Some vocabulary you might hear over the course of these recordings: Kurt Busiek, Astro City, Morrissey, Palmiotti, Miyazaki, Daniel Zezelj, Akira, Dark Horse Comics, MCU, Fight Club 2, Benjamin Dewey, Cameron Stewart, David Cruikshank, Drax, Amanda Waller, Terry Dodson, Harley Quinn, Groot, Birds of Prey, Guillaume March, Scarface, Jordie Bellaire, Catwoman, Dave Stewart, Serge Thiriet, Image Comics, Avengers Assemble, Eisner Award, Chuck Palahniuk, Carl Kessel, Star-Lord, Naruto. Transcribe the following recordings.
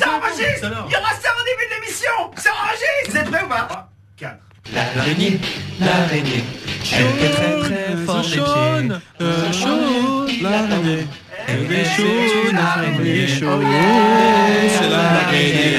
Ça enregistre. Il y aura ça au début de l'émission. Ça enregistre. Vous êtes prêts ou pas? 3, 4. L'araignée, l'araignée. Elle est très très fort des pieds. L'araignée. Elle est chaude, l'araignée chaude. C'est l'araignée.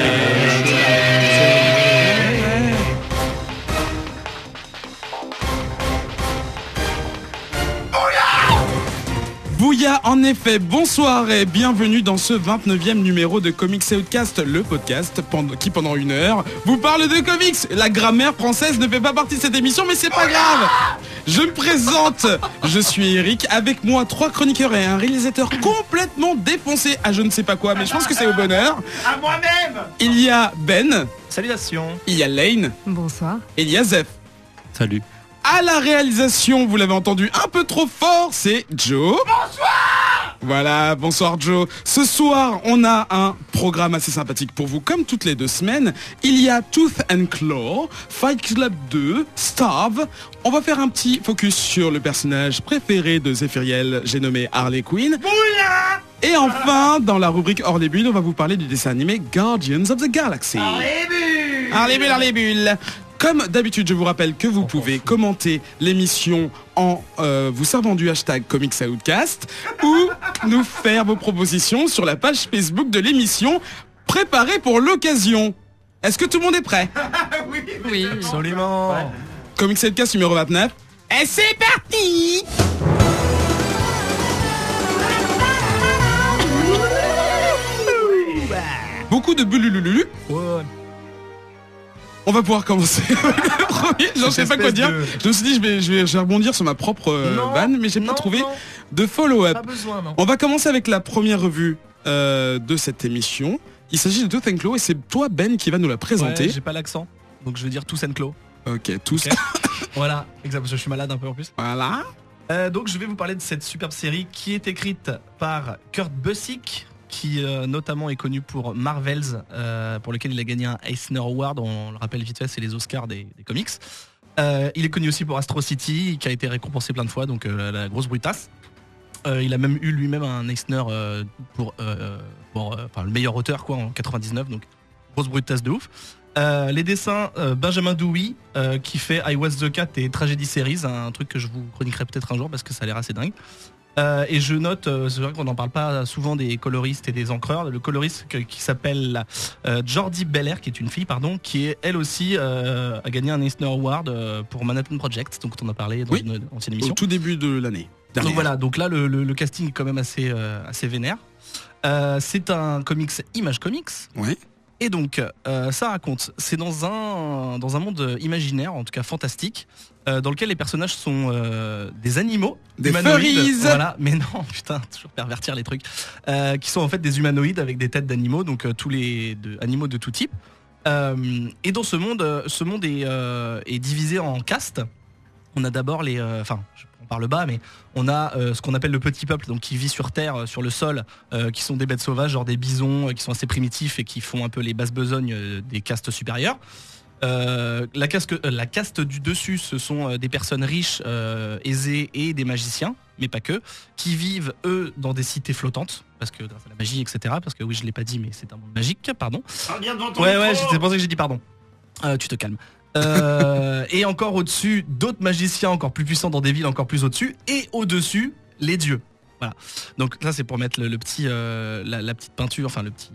Bouya, en effet, bonsoir et bienvenue dans ce 29e numéro de Comics Outcast, le podcast qui pendant une heure vous parle de comics. La grammaire française ne fait pas partie de cette émission, mais c'est pas grave. Je me présente, je suis Eric, avec moi 3 chroniqueurs et un réalisateur complètement défoncé à je ne sais pas quoi, mais je pense que c'est au bonheur. À moi-même. Il y a Ben. Salutations. Il y a Lane. Bonsoir. Et il y a Zeph. Salut. À la réalisation, vous l'avez entendu un peu trop fort, c'est Joe. Bonsoir. Voilà, bonsoir Joe. Ce soir, on a un programme assez sympathique pour vous, comme toutes les 2 semaines. Il y a Tooth and Claw, Fight Club 2, Starve. On va faire un petit focus sur le personnage préféré de Zéphiriel, j'ai nommé Harley Quinn. Bouya. Et enfin, dans la rubrique Hors les bulles, on va vous parler du dessin animé Guardians of the Galaxy. Hors les bulles. Hors les bulles, hors les bulles. Comme d'habitude, je vous rappelle que vous pouvez commenter l'émission en vous servant du hashtag Comics Outcast ou nous faire vos propositions sur la page Facebook de l'émission préparée pour l'occasion. Est-ce que tout le monde est prêt? Oui, oui, absolument. Ouais. Comics Outcast numéro 29. Et c'est parti. Beaucoup de bululululu. Ouais. On va pouvoir commencer avec le premier. Je sais pas quoi dire. Je me suis dit, je vais rebondir sur ma propre vanne, mais j'ai pas trouvé de follow-up. On va commencer avec la première revue de cette émission. Il s'agit de Tooth and Claw et c'est toi, Ben, qui va nous la présenter. Ouais, j'ai pas l'accent, donc je vais dire Tooth and Claw. Ok, tous. Okay. Voilà, exact, parce que je suis malade un peu en plus. Voilà. Donc je vais vous parler de cette superbe série qui est écrite par Kurt Busiek, qui notamment est connu pour Marvels, pour lequel il a gagné un Eisner Award, on le rappelle vite fait, c'est les Oscars des comics. Il est connu aussi pour Astro City, qui a été récompensé plein de fois, donc la grosse brutasse. Il a même eu lui-même un Eisner pour le meilleur auteur quoi, en 99, donc grosse brutasse de ouf. Les dessins, Benjamin Dewey, qui fait I Was The Cat et Tragedy Series, un truc que je vous chroniquerai peut-être un jour parce que ça a l'air assez dingue. Et je note, c'est vrai qu'on n'en parle pas souvent des coloristes et des encreurs, le coloriste qui s'appelle Jordie Bellaire, qui est une fille, pardon, qui est elle aussi a gagné un Eisner Award pour Manhattan Project, donc on a parlé dans une ancienne émission. Au tout début de l'année dernière. Donc voilà, donc là le casting est quand même assez vénère. C'est un comics Image Comics. Oui. Et donc ça raconte, c'est dans un monde imaginaire, en tout cas fantastique, dans lequel les personnages sont des animaux, des furries, voilà, mais non, putain, toujours pervertir les trucs, qui sont en fait des humanoïdes avec des têtes d'animaux, donc tous les animaux de tout type. Et dans ce monde est divisé en castes. On a d'abord les, je prends par le bas, mais on a ce qu'on appelle le petit peuple, donc qui vit sur terre, sur le sol, qui sont des bêtes sauvages, genre des bisons, qui sont assez primitifs et qui font un peu les basses besognes des castes supérieures. La caste du dessus, ce sont des personnes riches, aisées et des magiciens, mais pas que, qui vivent eux dans des cités flottantes, parce que grâce à la magie, etc. Parce que oui, je l'ai pas dit, mais c'est un monde magique, pardon. Ouais, c'est pour ça que j'ai dit pardon. Tu te calmes. Et encore au-dessus, d'autres magiciens encore plus puissants dans des villes encore plus au-dessus, et au-dessus, les dieux. Voilà. Donc ça, c'est pour mettre le petit, la petite peinture, enfin le petit.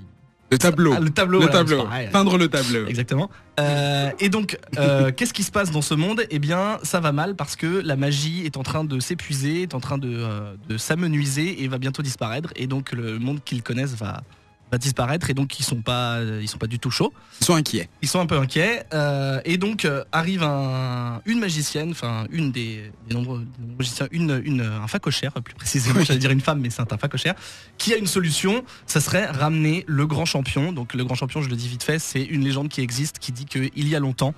Le tableau. Ah, le tableau. Le tableau. Pareil, peindre le tableau. Exactement. Et donc, qu'est-ce qui se passe dans ce monde? Eh bien, ça va mal parce que la magie est en train de s'épuiser, est en train de s'amenuiser et va bientôt disparaître. Et donc, le monde qu'ils connaissent va disparaître. Et donc, ils sont pas du tout chauds. Ils sont inquiets. Ils sont un peu inquiets. Et donc, arrive une magicienne, enfin, une des nombreux magiciens, un facochère, plus précisément, j'allais dire une femme, mais c'est un facochère, qui a une solution, ça serait ramener le grand champion. Donc, le grand champion, je le dis vite fait, c'est une légende qui existe, qui dit qu'il y a longtemps,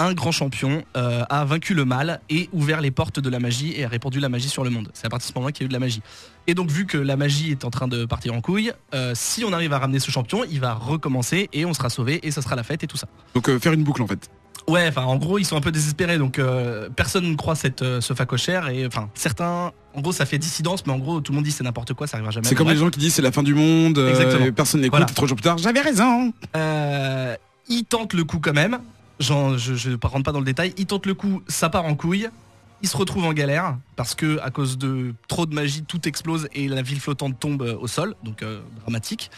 un grand champion a vaincu le mal et ouvert les portes de la magie et a répandu la magie sur le monde. C'est à partir de ce moment-là qu'il y a eu de la magie. Et donc vu que la magie est en train de partir en couille, si on arrive à ramener ce champion, il va recommencer et on sera sauvé et ça sera la fête et tout ça. Donc faire une boucle en fait. Ouais, enfin en gros ils sont un peu désespérés donc personne ne croit ce facochère et enfin certains, en gros ça fait dissidence mais en gros tout le monde dit c'est n'importe quoi, ça arrivera jamais. C'est comme les gens qui disent c'est la fin du monde, personne n'écoute, voilà. 3 jours plus tard j'avais raison. Ils tentent le coup quand même. Genre, je rentre pas dans le détail, ils tentent le coup, ça part en couille, ils se retrouvent en galère parce que à cause de trop de magie tout explose et la ville flottante tombe au sol, donc dramatique.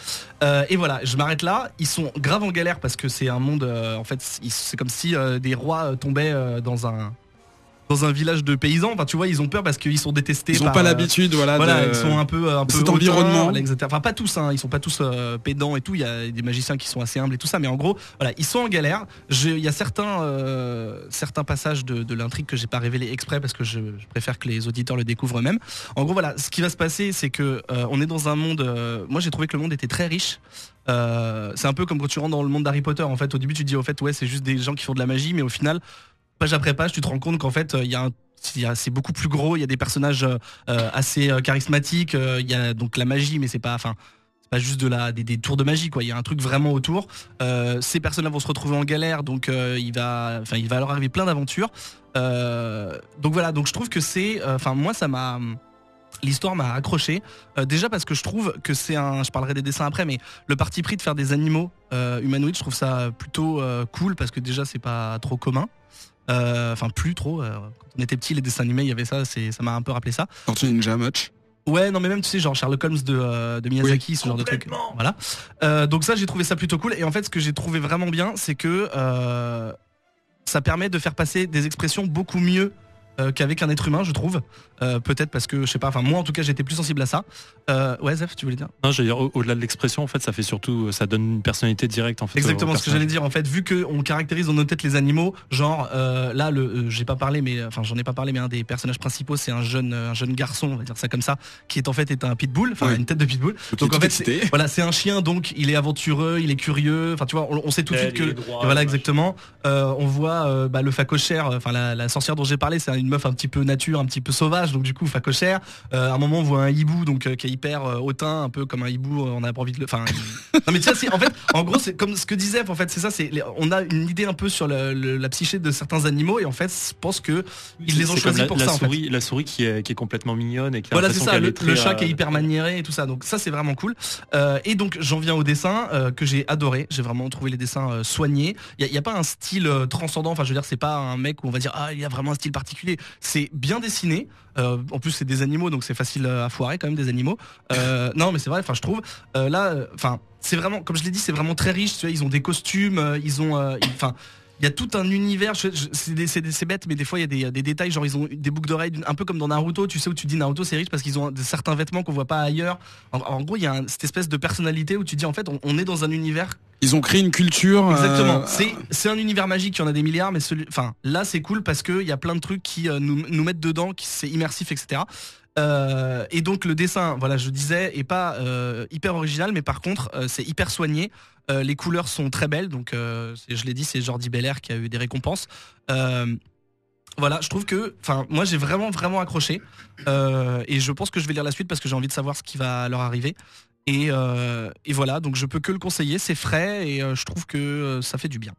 Et voilà, je m'arrête là. Ils sont grave en galère parce que c'est un monde, en fait, c'est comme si des rois tombaient dans un village de paysans. Enfin, tu vois, ils ont peur parce qu'ils sont détestés. Ils n'ont pas l'habitude, voilà, ils sont un peu cet environnement. Etc. Enfin, pas tous, hein, ils sont pas tous pédants et tout. Il y a des magiciens qui sont assez humbles et tout ça, mais en gros, voilà, ils sont en galère. Il y a certains passages de l'intrigue que j'ai pas révélé exprès parce que je préfère que les auditeurs le découvrent eux-mêmes. En gros, voilà, ce qui va se passer, c'est que on est dans un monde. Moi, j'ai trouvé que le monde était très riche. C'est un peu comme quand tu rentres dans le monde d'Harry Potter. En fait, au début, tu te dis, au fait, ouais, c'est juste des gens qui font de la magie, mais au final. Page après page, tu te rends compte qu'en fait, c'est beaucoup plus gros. Il y a des personnages assez charismatiques. Il y a donc la magie, mais c'est pas juste des tours de magie, quoi. Il y a un truc vraiment autour. Ces personnes-là vont se retrouver en galère, donc il va leur arriver plein d'aventures. Donc voilà. Donc je trouve que moi ça m'a. L'histoire m'a accroché, déjà parce que je trouve que je parlerai des dessins après, mais le parti pris de faire des animaux humanoïdes, je trouve ça plutôt cool parce que déjà c'est pas trop commun. Enfin plus trop, quand on était petit les dessins animés il y avait ça, ça m'a un peu rappelé ça. Tortue Ninja much. Ouais non mais même tu sais genre Sherlock Holmes de Miyazaki, oui, ce genre de truc. Voilà. Donc ça j'ai trouvé ça plutôt cool et en fait ce que j'ai trouvé vraiment bien c'est que ça permet de faire passer des expressions beaucoup mieux qu'avec un être humain je trouve. Peut-être parce que je sais pas, enfin moi en tout cas j'étais plus sensible à ça. Ouais Zef tu voulais dire? Non j'allais dire au-delà de l'expression en fait ça fait surtout, ça donne une personnalité directe en fait. Exactement ce que j'allais dire en fait, vu qu'on caractérise dans nos têtes les animaux, genre là j'en ai pas parlé mais un des personnages principaux c'est un jeune garçon, on va dire ça comme ça, qui est un pitbull, enfin ouais. Une tête de pitbull. Donc en fait c'est un chien donc il est aventureux, il est curieux, enfin tu vois on sait tout de suite que droits, voilà exactement. On voit le facochère, enfin la sorcière dont j'ai parlé c'est une meuf un petit peu nature, un petit peu sauvage. Donc du coup facochère, à un moment on voit un hibou donc qui est hyper hautain, un peu comme un hibou, on a pas envie de le. Enfin, non mais tu vois, c'est en fait, en gros c'est comme ce que disait, en fait c'est ça, on a une idée un peu sur la psyché de certains animaux et en fait je pense que ils les ont choisis pour ça. Souris, en fait. La souris qui est complètement mignonne et qui. Voilà c'est ça. Le chat qui est hyper maniéré et tout ça, donc ça c'est vraiment cool. Et donc j'en viens au dessin que j'ai adoré, j'ai vraiment trouvé les dessins soignés. Il y a pas un style transcendant, enfin je veux dire c'est pas un mec où on va dire ah il y a vraiment un style particulier, c'est bien dessiné. En plus c'est des animaux donc c'est facile à foirer quand même des animaux. Non mais c'est vrai, enfin je trouve là, enfin c'est vraiment comme je l'ai dit c'est vraiment très riche. Tu vois, ils ont des costumes, ils ont, enfin il y a tout un univers. C'est bête mais des fois il y a des détails genre ils ont des boucles d'oreilles un peu comme dans Naruto. Tu sais où tu dis Naruto c'est riche parce qu'ils ont certains vêtements qu'on voit pas ailleurs. En gros il y a cette espèce de personnalité où tu dis en fait on est dans un univers. Ils ont créé une culture. Exactement. C'est un univers magique, il y en a des milliards, mais là c'est cool parce que il y a plein de trucs qui nous mettent dedans, c'est immersif, etc. Et donc le dessin, voilà, je disais, est pas hyper original, mais par contre c'est hyper soigné. Les couleurs sont très belles, donc je l'ai dit, c'est Jordie Bellaire qui a eu des récompenses. Voilà, je trouve que, enfin, moi j'ai vraiment vraiment accroché, et je pense que je vais lire la suite parce que j'ai envie de savoir ce qui va leur arriver. Et voilà, donc je peux que le conseiller, c'est frais et je trouve que ça fait du bien.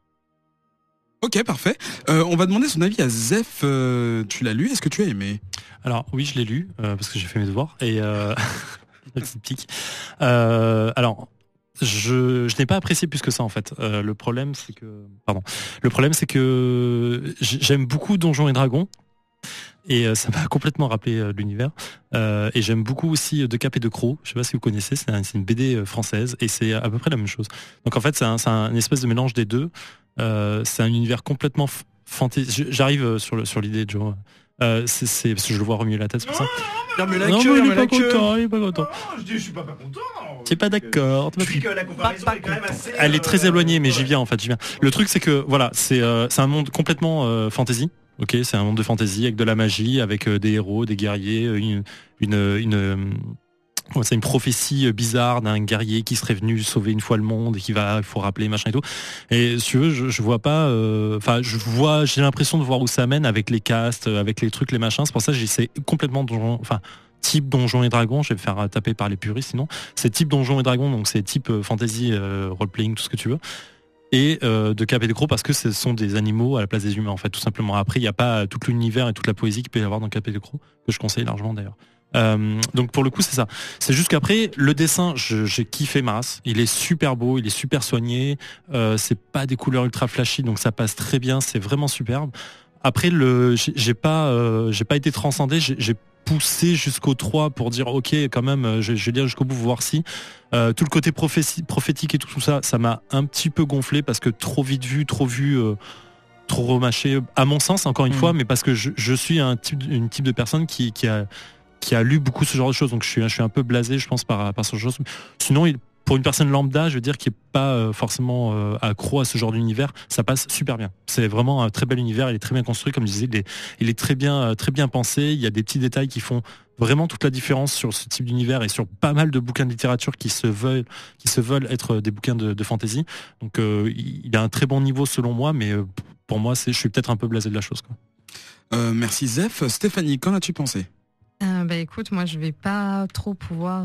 Ok, parfait. On va demander son avis à Zef. Tu l'as lu, est-ce que tu as aimé? Alors oui, je l'ai lu, parce que j'ai fait mes devoirs. Et alors, je n'ai pas apprécié plus que ça en fait. Le problème c'est que j'aime beaucoup Donjons et Dragons. Et ça m'a complètement rappelé l'univers. Et j'aime beaucoup aussi De Cap et de Croc. Je sais pas si vous connaissez, c'est une BD française et c'est à peu près la même chose. Donc en fait, c'est un espèce de mélange des deux. C'est un univers complètement fantasy. J'arrive sur l'idée de Joe. C'est parce que je le vois remuer la tête, c'est pour ça. Non, mais il est pas content. Je suis pas content. T'es pas d'accord. Elle est très éloignée, mais j'y viens en fait. Le truc, c'est que voilà, c'est un monde complètement fantasy. Ok, c'est un monde de fantasy avec de la magie, avec des héros, des guerriers, une c'est une prophétie bizarre d'un guerrier qui serait venu sauver une fois le monde et qui va, il faut rappeler machin et tout. Et si tu veux, je vois pas, enfin j'ai l'impression de voir où ça mène avec les castes, avec les trucs, les machins. C'est pour ça que c'est complètement type Donjons et Dragons, je vais me faire taper par les puristes sinon, c'est type Donjons et Dragons, donc c'est type fantasy, role-playing, tout ce que tu veux, et de Cap et de Gros, parce que ce sont des animaux à la place des humains, en fait, tout simplement. Après, il n'y a pas tout l'univers et toute la poésie qu'il peut y avoir dans Cap et de Gros, que je conseille largement d'ailleurs. Donc pour le coup, c'est ça. C'est juste qu'après, le dessin, j'ai kiffé Maras. Il est super beau, il est super soigné, c'est pas des couleurs ultra flashy, donc ça passe très bien, c'est vraiment superbe. Après, j'ai pas été transcendé, j'ai poussé jusqu'au 3 pour dire ok, quand même, je vais lire jusqu'au bout, voir si tout le côté prophétique et tout ça, ça m'a un petit peu gonflé parce que trop vite vu, trop vu, trop remâché, à mon sens, encore une fois, mais parce que je suis une type de personne qui a lu beaucoup ce genre de choses, donc je suis un peu blasé, je pense, par ce genre de choses. Sinon, pour une personne lambda, je veux dire, qui est pas forcément accro à ce genre d'univers, ça passe super bien. C'est vraiment un très bel univers, il est très bien construit, comme je disais, il est très bien pensé, il y a des petits détails qui font vraiment toute la différence sur ce type d'univers et sur pas mal de bouquins de littérature qui se veulent être des bouquins de fantasy. Donc il a un très bon niveau selon moi, mais pour moi, je suis peut-être un peu blasé de la chose, quoi. Merci Zef. Stéphanie, qu'en as-tu pensé ? Écoute, moi je vais pas trop pouvoir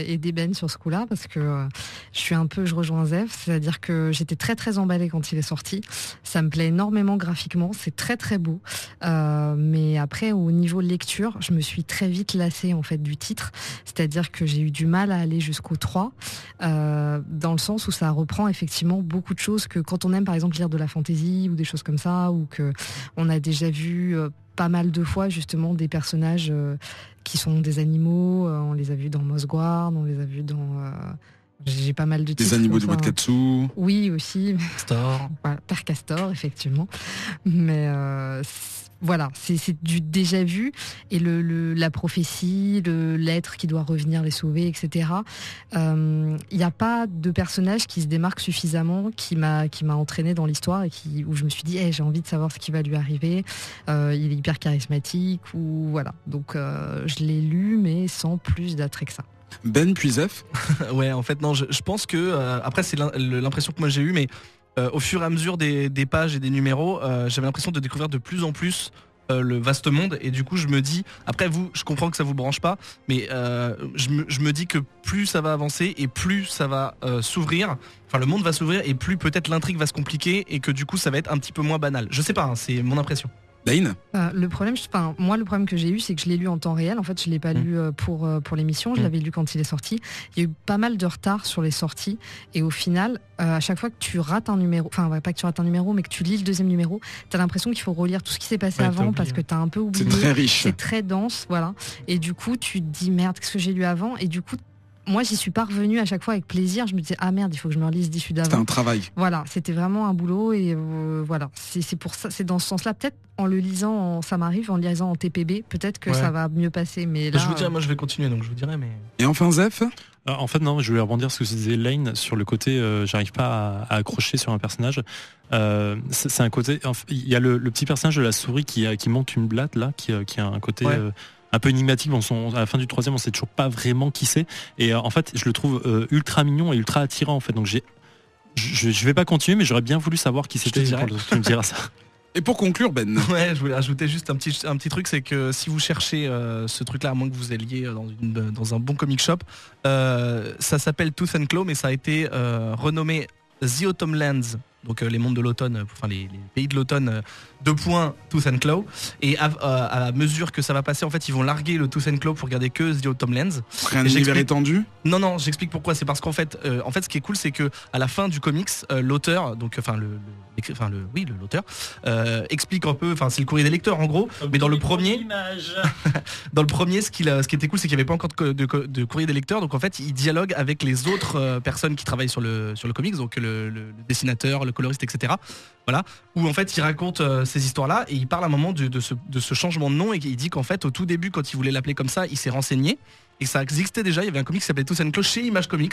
aider Ben sur ce coup-là parce que je rejoins Zef, c'est-à-dire que j'étais très très emballée quand il est sorti, ça me plaît énormément graphiquement, c'est très très beau, mais après au niveau lecture, je me suis très vite lassée en fait du titre, c'est-à-dire que j'ai eu du mal à aller jusqu'au 3, dans le sens où ça reprend effectivement beaucoup de choses que quand on aime par exemple lire de la fantasy ou des choses comme ça, ou que on a déjà vu pas mal de fois justement des personnages qui sont des animaux, on les a vus dans Moss Guard, on les a vus dans j'ai pas mal de titres, des animaux du Watkatsu. Oui, aussi Castor. Voilà, Père Castor effectivement. Mais voilà, c'est du déjà vu, et la prophétie, l'être qui doit revenir les sauver, etc. Il n'y a pas de personnage qui se démarque suffisamment, qui m'a entraîné dans l'histoire et où je me suis dit, j'ai envie de savoir ce qui va lui arriver. Il est hyper charismatique, ou voilà. Donc je l'ai lu, mais sans plus d'attrait que ça. Ben Puisef. Ouais, en fait non, je pense que après c'est l'impression que moi j'ai eue, mais au fur et à mesure des pages et des numéros, j'avais l'impression de découvrir de plus en plus le vaste monde, et du coup je me dis, après vous, je comprends que ça vous branche pas, mais je me dis que plus ça va avancer et plus ça va s'ouvrir, enfin le monde va s'ouvrir, et plus peut-être l'intrigue va se compliquer et que du coup ça va être un petit peu moins banal. Je sais pas, hein, c'est mon impression. Le problème que j'ai eu, c'est que je l'ai lu en temps réel. En fait, je l'ai pas lu pour l'émission. Je l'avais lu quand il est sorti. Il y a eu pas mal de retard sur les sorties, et au final, à chaque fois que tu rates un numéro, mais que tu lis le deuxième numéro, t'as l'impression qu'il faut relire tout ce qui s'est passé avant parce que t'as un peu oublié. C'est très riche, c'est très dense, voilà. Et du coup, tu te dis merde, qu'est-ce que j'ai lu avant ? Et du coup, moi, j'y suis pas revenue à chaque fois avec plaisir. Je me disais, ah merde, il faut que je me relise d'issue d'avant. C'était un travail. Voilà, c'était vraiment un boulot, et voilà. C'est pour ça, c'est dans ce sens-là. Peut-être en le lisant, ça m'arrive, en le lisant en TPB, peut-être que ça va mieux passer. Mais là, je vous dirais, moi je vais continuer, donc je vous dirais. Mais... Et enfin, Zef ? En fait, non, je voulais rebondir sur ce que disait Lane sur le côté, j'arrive pas à accrocher sur un personnage. C'est un côté. Il y a le petit personnage de la souris qui monte une blatte, là, qui a un côté. Ouais. Un peu énigmatique, à la fin du 3e on sait toujours pas vraiment qui c'est, et en fait je le trouve ultra mignon et ultra attirant en fait, donc je vais pas continuer, mais j'aurais bien voulu savoir qui c'était, tu me diras ça. Et pour conclure, Ben. Ouais, je voulais ajouter juste un petit truc, c'est que si vous cherchez ce truc-là, à moins que vous alliez dans un bon comic shop, ça s'appelle Tooth and Claw, mais ça a été renommé The Autumnlands, donc les mondes de l'automne, enfin les pays de l'automne, Tooth and Claw, et à mesure que ça va passer, en fait ils vont larguer le Tooth and Claw pour garder que The Autumnlands. Un univers étendu ? Non, j'explique pourquoi. C'est parce qu'en fait, ce qui est cool, c'est que à la fin du comics, l'auteur, donc l'auteur explique un peu, enfin c'est le courrier des lecteurs en gros, mais dans le premier, ce qui était cool, c'est qu'il n'y avait pas encore de courrier des lecteurs, donc en fait il dialogue avec les autres personnes qui travaillent sur le comics, donc le dessinateur, le coloriste, etc. Voilà, où en fait il raconte ces histoires-là, et il parle à un moment de ce changement de nom, et il dit qu'en fait au tout début, quand il voulait l'appeler comme ça, il s'est renseigné, et ça existait déjà, il y avait un comic qui s'appelait Tooth and Claw chez Image Comics,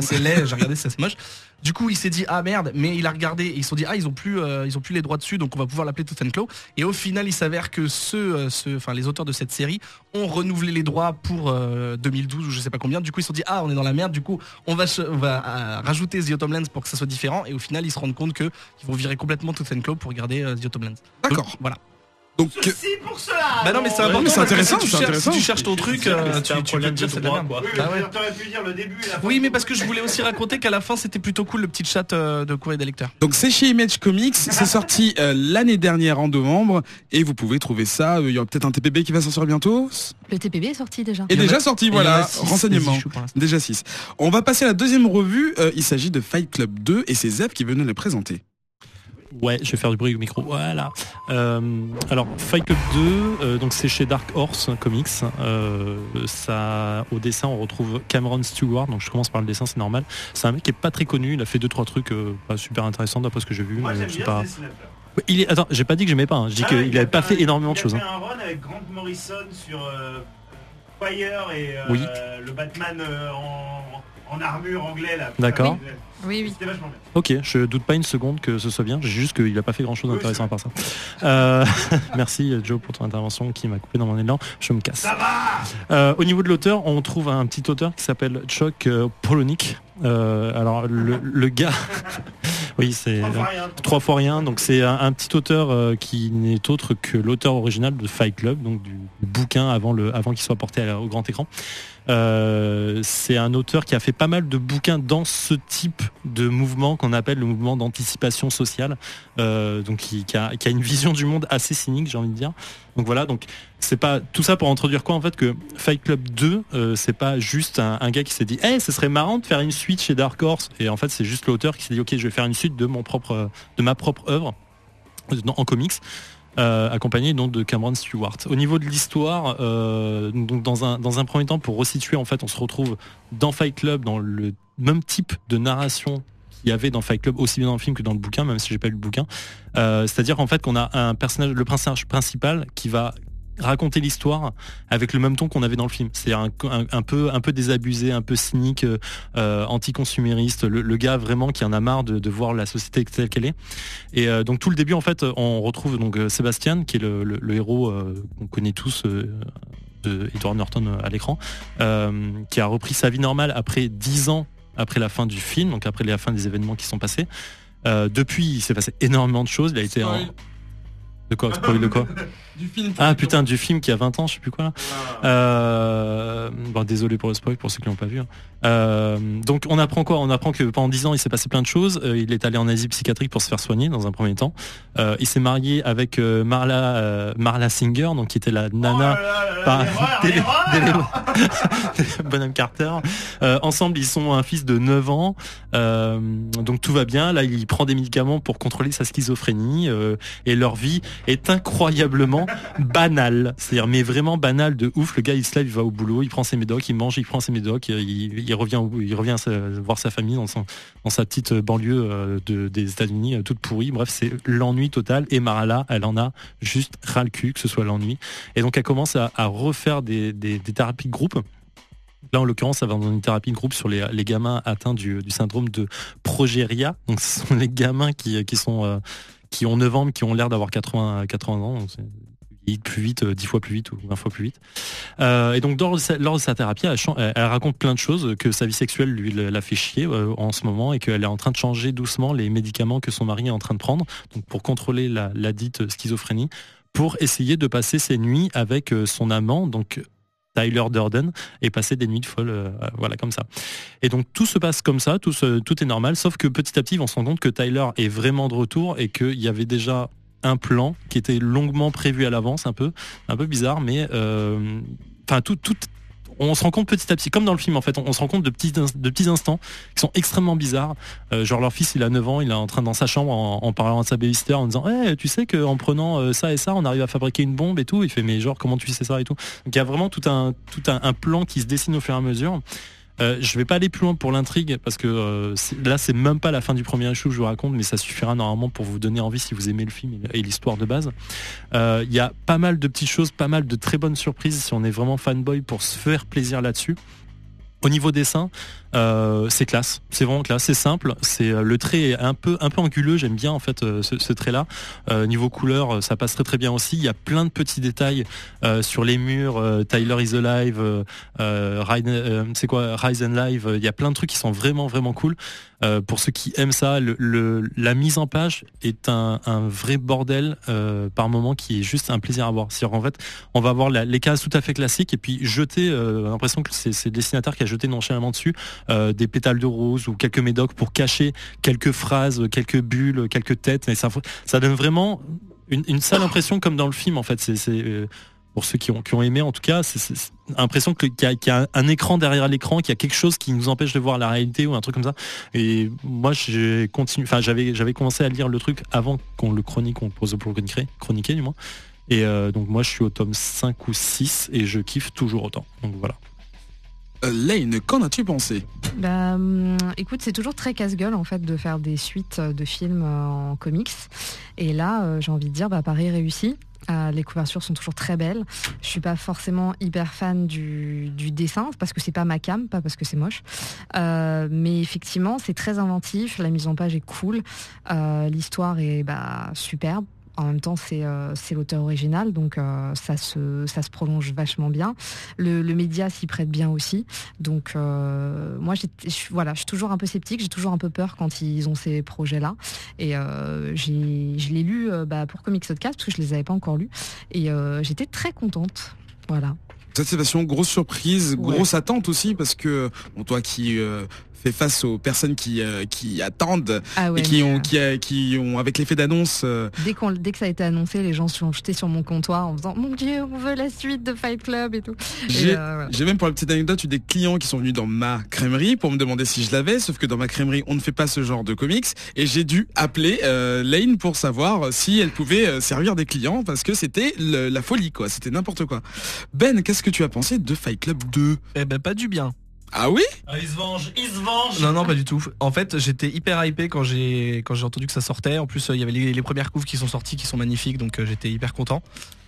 c'est laid, j'ai regardé, ça c'est moche. Du coup il s'est dit ah merde, mais il a regardé et ils se sont dit ah ils ont plus les droits dessus, donc on va pouvoir l'appeler Tooth and Claw. Et au final il s'avère que les auteurs de cette série ont renouvelé les droits pour 2012 ou je sais pas combien. Du coup ils se sont dit ah on est dans la merde, du coup on va rajouter The Autumnlands pour que ça soit différent, et au final ils se rendent compte qu'ils vont virer complètement Tooth and Claw pour garder The Autumnlands. D'accord. Donc, voilà. Donc, c'est pour cela. Bah non mais c'est important, mais c'est intéressant, si tu cherches ton truc, tu peux dire c'est de la merde. Oui, bah ouais. T'aurais pu dire le début et la fin. Oui, mais parce que je voulais aussi raconter qu'à la fin c'était plutôt cool, le petit chat de courrier des lecteurs. Donc c'est chez Image Comics, c'est sorti l'année dernière en novembre, et vous pouvez trouver ça, il y aura peut-être un TPB qui va sortir bientôt. Le TPB est sorti déjà. Est déjà sorti, voilà, renseignement. Déjà 6. On va passer à la deuxième revue, il s'agit de Fight Club 2 et c'est Zeb qui veut nous le présenter. Ouais, je vais faire du bruit au micro. Voilà. Alors Fight Club 2, donc c'est chez Dark Horse Comics. Ça, au dessin, on retrouve Cameron Stewart. Donc je commence par le dessin, c'est normal. C'est un mec qui est pas très connu. Il a fait 2-3 trucs pas super intéressants d'après ce que j'ai vu. Moi, mais j'aime pas. Attends, j'ai pas dit que j'aimais pas. Hein. Je dis qu'il avait pas fait énormément de choses. Il a fait un run avec Grant Morrison sur Fire et le Batman en armure anglais là. D'accord. Oui. C'était vachement bien. Ok, je doute pas une seconde que ce soit bien. J'ai juste qu'il a pas fait grand chose d'intéressant à part ça. Merci Joe pour ton intervention qui m'a coupé dans mon élan. Je me casse. Ça va. Au niveau de l'auteur, on trouve un petit auteur qui s'appelle Chuck Palahniuk. Alors le gars. Oui, c'est 3 fois rien. Donc c'est un petit auteur qui n'est autre que l'auteur original de Fight Club, donc du bouquin avant qu'il soit porté au grand écran. C'est un auteur qui a fait pas mal de bouquins dans ce type de mouvement qu'on appelle le mouvement d'anticipation sociale, donc qui a une vision du monde assez cynique, j'ai envie de dire. Donc voilà, donc c'est pas tout ça pour introduire quoi en fait, que Fight Club 2 c'est pas juste un gars qui s'est dit hey, ce serait marrant de faire une suite chez Dark Horse, et en fait c'est juste l'auteur qui s'est dit ok, je vais faire une suite de ma propre œuvre en comics. Accompagné donc de Cameron Stewart. Au niveau de l'histoire, donc dans un premier temps, pour resituer, en fait on se retrouve dans Fight Club, dans le même type de narration qu'il y avait dans Fight Club, aussi bien dans le film que dans le bouquin, même si j'ai pas lu le bouquin. C'est-à-dire qu'en fait qu'on a un personnage, le personnage principal, qui va raconter l'histoire avec le même ton qu'on avait dans le film, c'est-à-dire un peu désabusé, un peu cynique, anti-consumériste, le gars vraiment qui en a marre de voir la société telle qu'elle est. Et donc tout le début en fait, on retrouve donc Sébastien qui est le héros qu'on connaît tous de Edward Norton à l'écran, qui a repris sa vie normale après 10 ans après la fin du film, donc après la fin des événements qui sont passés. Depuis, il s'est passé énormément de choses. Il a été de quoi du film. Ah putain, du film qui a 20 ans, je sais plus quoi là. Bon, désolé pour le spoil pour ceux qui l'ont pas vu. Donc on apprend quoi ? On apprend que pendant 10 ans il s'est passé plein de choses. Il est allé en asile psychiatrique pour se faire soigner dans un premier temps. Il s'est marié avec Marla Singer, donc qui était la nana Bonham Carter. Ensemble ils sont un fils de 9 ans. Donc tout va bien. Là il prend des médicaments pour contrôler sa schizophrénie, et leur vie est incroyablement banale. C'est-à-dire mais vraiment banale de ouf. Le gars il se lève, il va au boulot, il prend ses médocs, il mange, il prend ses médocs, il revient voir sa famille dans sa petite banlieue des États-Unis toute pourrie. Bref, c'est l'ennui total, et Marla, elle en a juste ras le cul que ce soit l'ennui, et donc elle commence à refaire des thérapies de groupe. Là, en l'occurrence, ça va dans une thérapie de groupe sur les gamins atteints du syndrome de progeria. Donc ce sont les gamins qui ont 9 ans, mais qui ont l'air d'avoir 80 ans. Donc plus vite, 10 fois plus vite ou 20 fois plus vite. Et donc lors de sa thérapie, elle raconte plein de choses, que sa vie sexuelle lui l'a fait chier en ce moment, et qu'elle est en train de changer doucement les médicaments que son mari est en train de prendre, donc pour contrôler la dite schizophrénie, pour essayer de passer ses nuits avec son amant, donc Tyler Durden, et passer des nuits de folle, voilà, comme ça. Et donc tout se passe comme ça, tout est normal, sauf que petit à petit on se rend compte que Tyler est vraiment de retour, et qu'il y avait déjà un plan qui était longuement prévu à l'avance, un peu bizarre, mais enfin on se rend compte petit à petit, comme dans le film en fait, on se rend compte de petits instants qui sont extrêmement bizarres. Genre leur fils, il a 9 ans, il est en train dans sa chambre en parlant à sa babysitter, en disant hey, tu sais qu'en prenant ça et ça, on arrive à fabriquer une bombe et tout. Il fait mais genre comment tu sais ça et tout. Donc il y a vraiment tout un plan qui se dessine au fur et à mesure. Je vais pas aller plus loin pour l'intrigue parce que là c'est même pas la fin du premier issue que je vous raconte, mais ça suffira normalement pour vous donner envie si vous aimez le film et l'histoire de base. Il y a pas mal de petites choses, pas mal de très bonnes surprises si on est vraiment fanboy pour se faire plaisir là-dessus. Au niveau dessin, c'est classe, c'est vraiment classe, c'est simple, c'est le trait est un peu anguleux, j'aime bien en fait ce trait-là. Niveau couleur, ça passe très très bien aussi. Il y a plein de petits détails sur les murs, Tyler is Alive, Rise and Live. Il y a plein de trucs qui sont vraiment vraiment cool. Pour ceux qui aiment ça, la mise en page est un vrai bordel par moment qui est juste un plaisir à voir. C'est-à-dire en fait, on va avoir les cases tout à fait classiques et puis jeter, l'impression que c'est le dessinateur qui a jeté nonchalamment dessus des pétales de rose ou quelques médocs pour cacher quelques phrases, quelques bulles, quelques têtes. Mais ça donne vraiment une sale impression comme dans le film en fait. C'est pour ceux qui ont aimé, en tout cas, c'est l'impression qu'il y a un écran derrière l'écran, qu'il y a quelque chose qui nous empêche de voir la réalité ou un truc comme ça. Et moi, j'avais commencé à lire le truc avant qu'on le chronique, qu'on le pose pour chroniquer du moins. Et donc moi, je suis au tome 5 ou 6 et je kiffe toujours autant. Donc voilà. Lane, qu'en as-tu pensé ? Bah, écoute, c'est toujours très casse-gueule en fait de faire des suites de films en comics. Et là, j'ai envie de dire, bah, Paris réussit. Les couvertures sont toujours très belles. Je suis pas forcément hyper fan du dessin parce que c'est pas ma came, pas parce que c'est moche, mais effectivement c'est très inventif, la mise en page est cool, l'histoire est superbe. En même temps, c'est l'auteur original, donc ça se prolonge vachement bien. Le média s'y prête bien aussi. Donc moi, je suis toujours un peu sceptique, j'ai toujours un peu peur quand ils ont ces projets-là. Et je l'ai lu pour Comics Outcast, parce que je les avais pas encore lus. Et j'étais très contente, voilà. Satisfaction, grosse surprise, grosse attente aussi, parce que bon, toi qui fais face aux personnes qui attendent et qui ont avec l'effet d'annonce. Dès que ça a été annoncé, les gens se sont jetés sur mon comptoir en disant mon Dieu, on veut la suite de Fight Club et tout. J'ai même, pour la petite anecdote, eu des clients qui sont venus dans ma crèmerie pour me demander si je l'avais, sauf que dans ma crèmerie on ne fait pas ce genre de comics et j'ai dû appeler Lane pour savoir si elle pouvait servir des clients parce que c'était la folie quoi, c'était n'importe quoi. Ben, qu'est-ce que tu as pensé de Fight Club 2 ? Eh ben pas du bien. Ah oui ? Ah, il se venge. Non, pas du tout. En fait, j'étais hyper hypé quand j'ai entendu que ça sortait. En plus, il y avait les premières couves qui sont sorties, qui sont magnifiques, donc j'étais hyper content.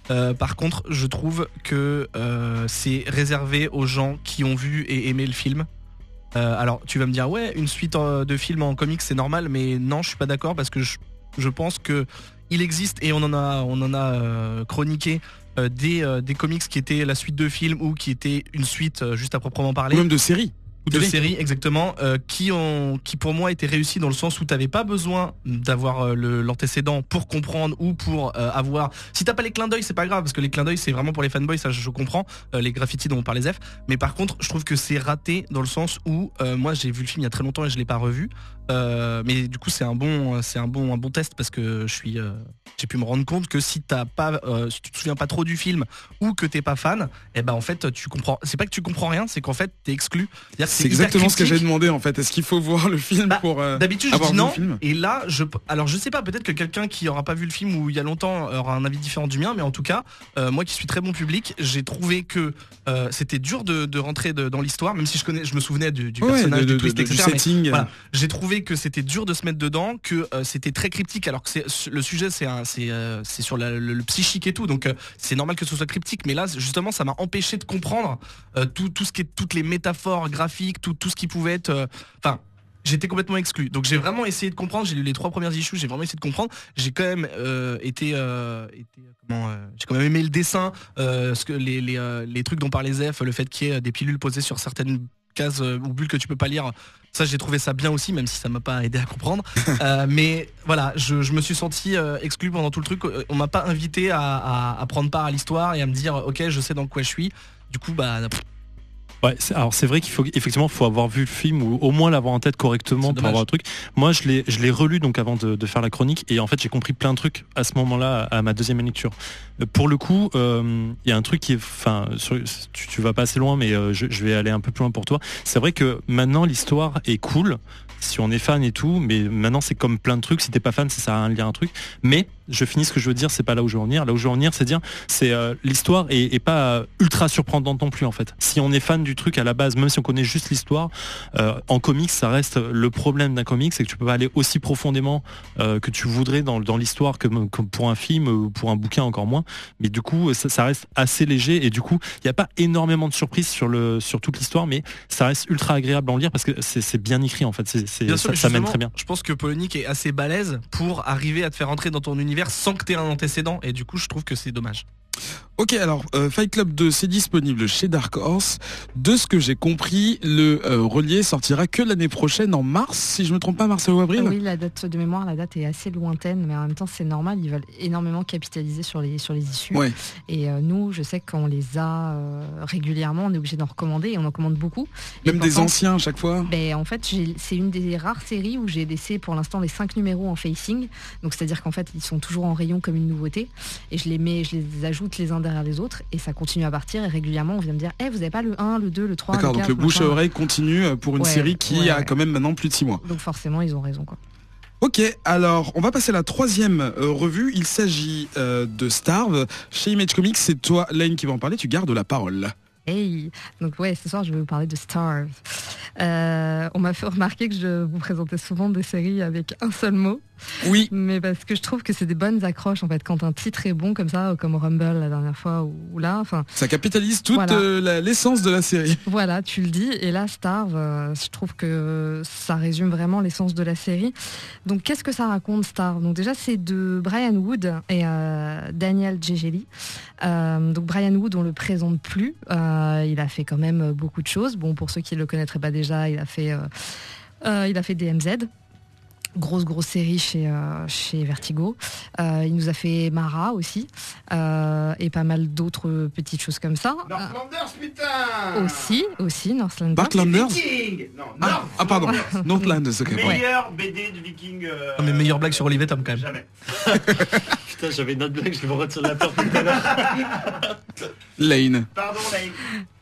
Par contre, je trouve que c'est réservé aux gens qui ont vu et aimé le film. Alors, tu vas me dire, ouais, une suite de films en comics, c'est normal, mais non, je suis pas d'accord parce que je pense que il existe et on en a chroniqué. Des comics qui étaient la suite de films ou qui étaient une suite juste à proprement parler. Ou même de séries. Ou de séries, exactement, qui pour moi étaient réussies dans le sens où t'avais pas besoin d'avoir l'antécédent pour comprendre ou pour avoir... Si t'as pas les clins d'œil, c'est pas grave, parce que les clins d'œil, c'est vraiment pour les fanboys, ça je comprends, les graffitis dont on parlait Zef. Mais par contre, je trouve que c'est raté dans le sens où moi j'ai vu le film il y a très longtemps et je l'ai pas revu. Mais du coup c'est un bon test parce que j'ai pu me rendre compte que si tu te souviens pas trop du film ou que t'es pas fan, et en fait tu comprends, c'est pas que tu comprends rien, c'est qu'en fait t'es exclu. C'est-à-dire que c'est exactement ce que j'ai demandé en fait. Est-ce qu'il faut voir le film pour d'habitude je avoir dis non le film. Et là je sais pas, peut-être que quelqu'un qui aura pas vu le film ou il y a longtemps aura un avis différent du mien, mais en tout cas moi qui suis très bon public, j'ai trouvé que c'était dur de rentrer dans l'histoire, même si je me souvenais du personnage, du twist, etc. Du setting, mais, voilà, j'ai trouvé que c'était dur de se mettre dedans, que c'était très cryptique, alors que le sujet c'est sur le psychique et tout, donc c'est normal que ce soit cryptique, mais là justement ça m'a empêché de comprendre tout ce qui est, toutes les métaphores graphiques, tout ce qui pouvait être, enfin j'étais complètement exclu, donc j'ai vraiment essayé de comprendre, j'ai lu les 3 premières issues, j'ai vraiment essayé de comprendre, j'ai quand même j'ai quand même aimé le dessin, les trucs dont parlait Zef, le fait qu'il y ait des pilules posées sur certaines cases ou bulles que tu peux pas lire, ça j'ai trouvé ça bien aussi, même si ça m'a pas aidé à comprendre. Mais voilà, je me suis senti exclu pendant tout le truc, on m'a pas invité à prendre part à l'histoire et à me dire ok je sais dans quoi je suis, du coup ouais, alors c'est vrai qu'il faut effectivement avoir vu le film ou au moins l'avoir en tête correctement pour avoir le truc. Moi je l'ai relu donc avant de faire la chronique et en fait j'ai compris plein de trucs à ce moment-là à ma deuxième lecture. Pour le coup, il y a un truc qui est, enfin tu vas pas assez loin, mais je vais aller un peu plus loin pour toi. C'est vrai que maintenant l'histoire est cool si on est fan et tout, mais maintenant c'est comme plein de trucs, si t'es pas fan ça sert à rien de lire un truc, mais je finis ce que je veux dire, c'est pas là où je veux en venir. Là où je veux en venir, c'est dire, c'est l'histoire est pas ultra surprenante non plus en fait. Si on est fan du truc à la base, même si on connaît juste l'histoire, en comics, ça reste le problème d'un comics, c'est que tu peux pas aller aussi profondément que tu voudrais dans l'histoire que pour un film ou pour un bouquin encore moins. Mais du coup, ça reste assez léger et du coup, il y a pas énormément de surprises sur toute l'histoire, mais ça reste ultra agréable à en lire parce que c'est bien écrit en fait. Bien sûr, ça mène très bien. Je pense que Polonic est assez balèze pour arriver à te faire entrer dans ton univers sans que tu aies un antécédent, et du coup je trouve que c'est dommage. Ok, alors Fight Club 2 c'est disponible chez Dark Horse. De ce que j'ai compris, le relié sortira que l'année prochaine en mars, si je me trompe pas, mars ou avril. Oui, la date de mémoire, la date est assez lointaine, mais en même temps c'est normal, ils veulent énormément capitaliser sur les issues. Ouais. Et nous, je sais que quand on les a régulièrement, on est obligé d'en recommander et on en commande beaucoup. Même des anciens à chaque fois. Ben en fait, c'est une des rares séries où j'ai laissé pour l'instant les 5 numéros en facing, donc c'est-à-dire qu'en fait ils sont toujours en rayon comme une nouveauté, et je les ajoute les uns derrière les autres et ça continue à partir, et régulièrement on vient me dire vous n'avez pas le 1, le 2, le 3, d'accord, le 4. D'accord, donc le bouche à oreille continue pour une série qui a quand même maintenant plus de 6 mois. Donc forcément ils ont raison quoi. Ok, alors on va passer à la troisième revue, il s'agit de Starve. Chez Image Comics, c'est toi Lane qui va en parler, tu gardes la parole. Hey, donc ouais, ce soir je vais vous parler de Starve. On m'a fait remarquer que je vous présentais souvent des séries avec un seul mot. Oui. Mais parce que je trouve que c'est des bonnes accroches en fait, quand un titre est bon comme ça, comme Rumble la dernière fois ou là, enfin. Ça capitalise toute l'essence de la série. Voilà, tu le dis. Et là, Starve, je trouve que ça résume vraiment l'essence de la série. Donc, qu'est-ce que ça raconte Starve ? Donc déjà, c'est de Brian Wood et Daniel Zezelj. Donc Brian Wood, on le présente plus. Il a fait quand même beaucoup de choses. Bon, pour ceux qui le connaîtraient pas déjà, il a fait DMZ. Grosse série chez Vertigo. Il nous a fait Mara aussi et pas mal d'autres petites choses comme ça. Northlanders, putain. Aussi Northlanders. Northlanders, ok. Meilleur BD de Viking. Non mais meilleure blague sur Olivier Tom quand même. Jamais. Putain, j'avais une autre blague, je vais me retirer la peur tout à l'heure. Lane. Pardon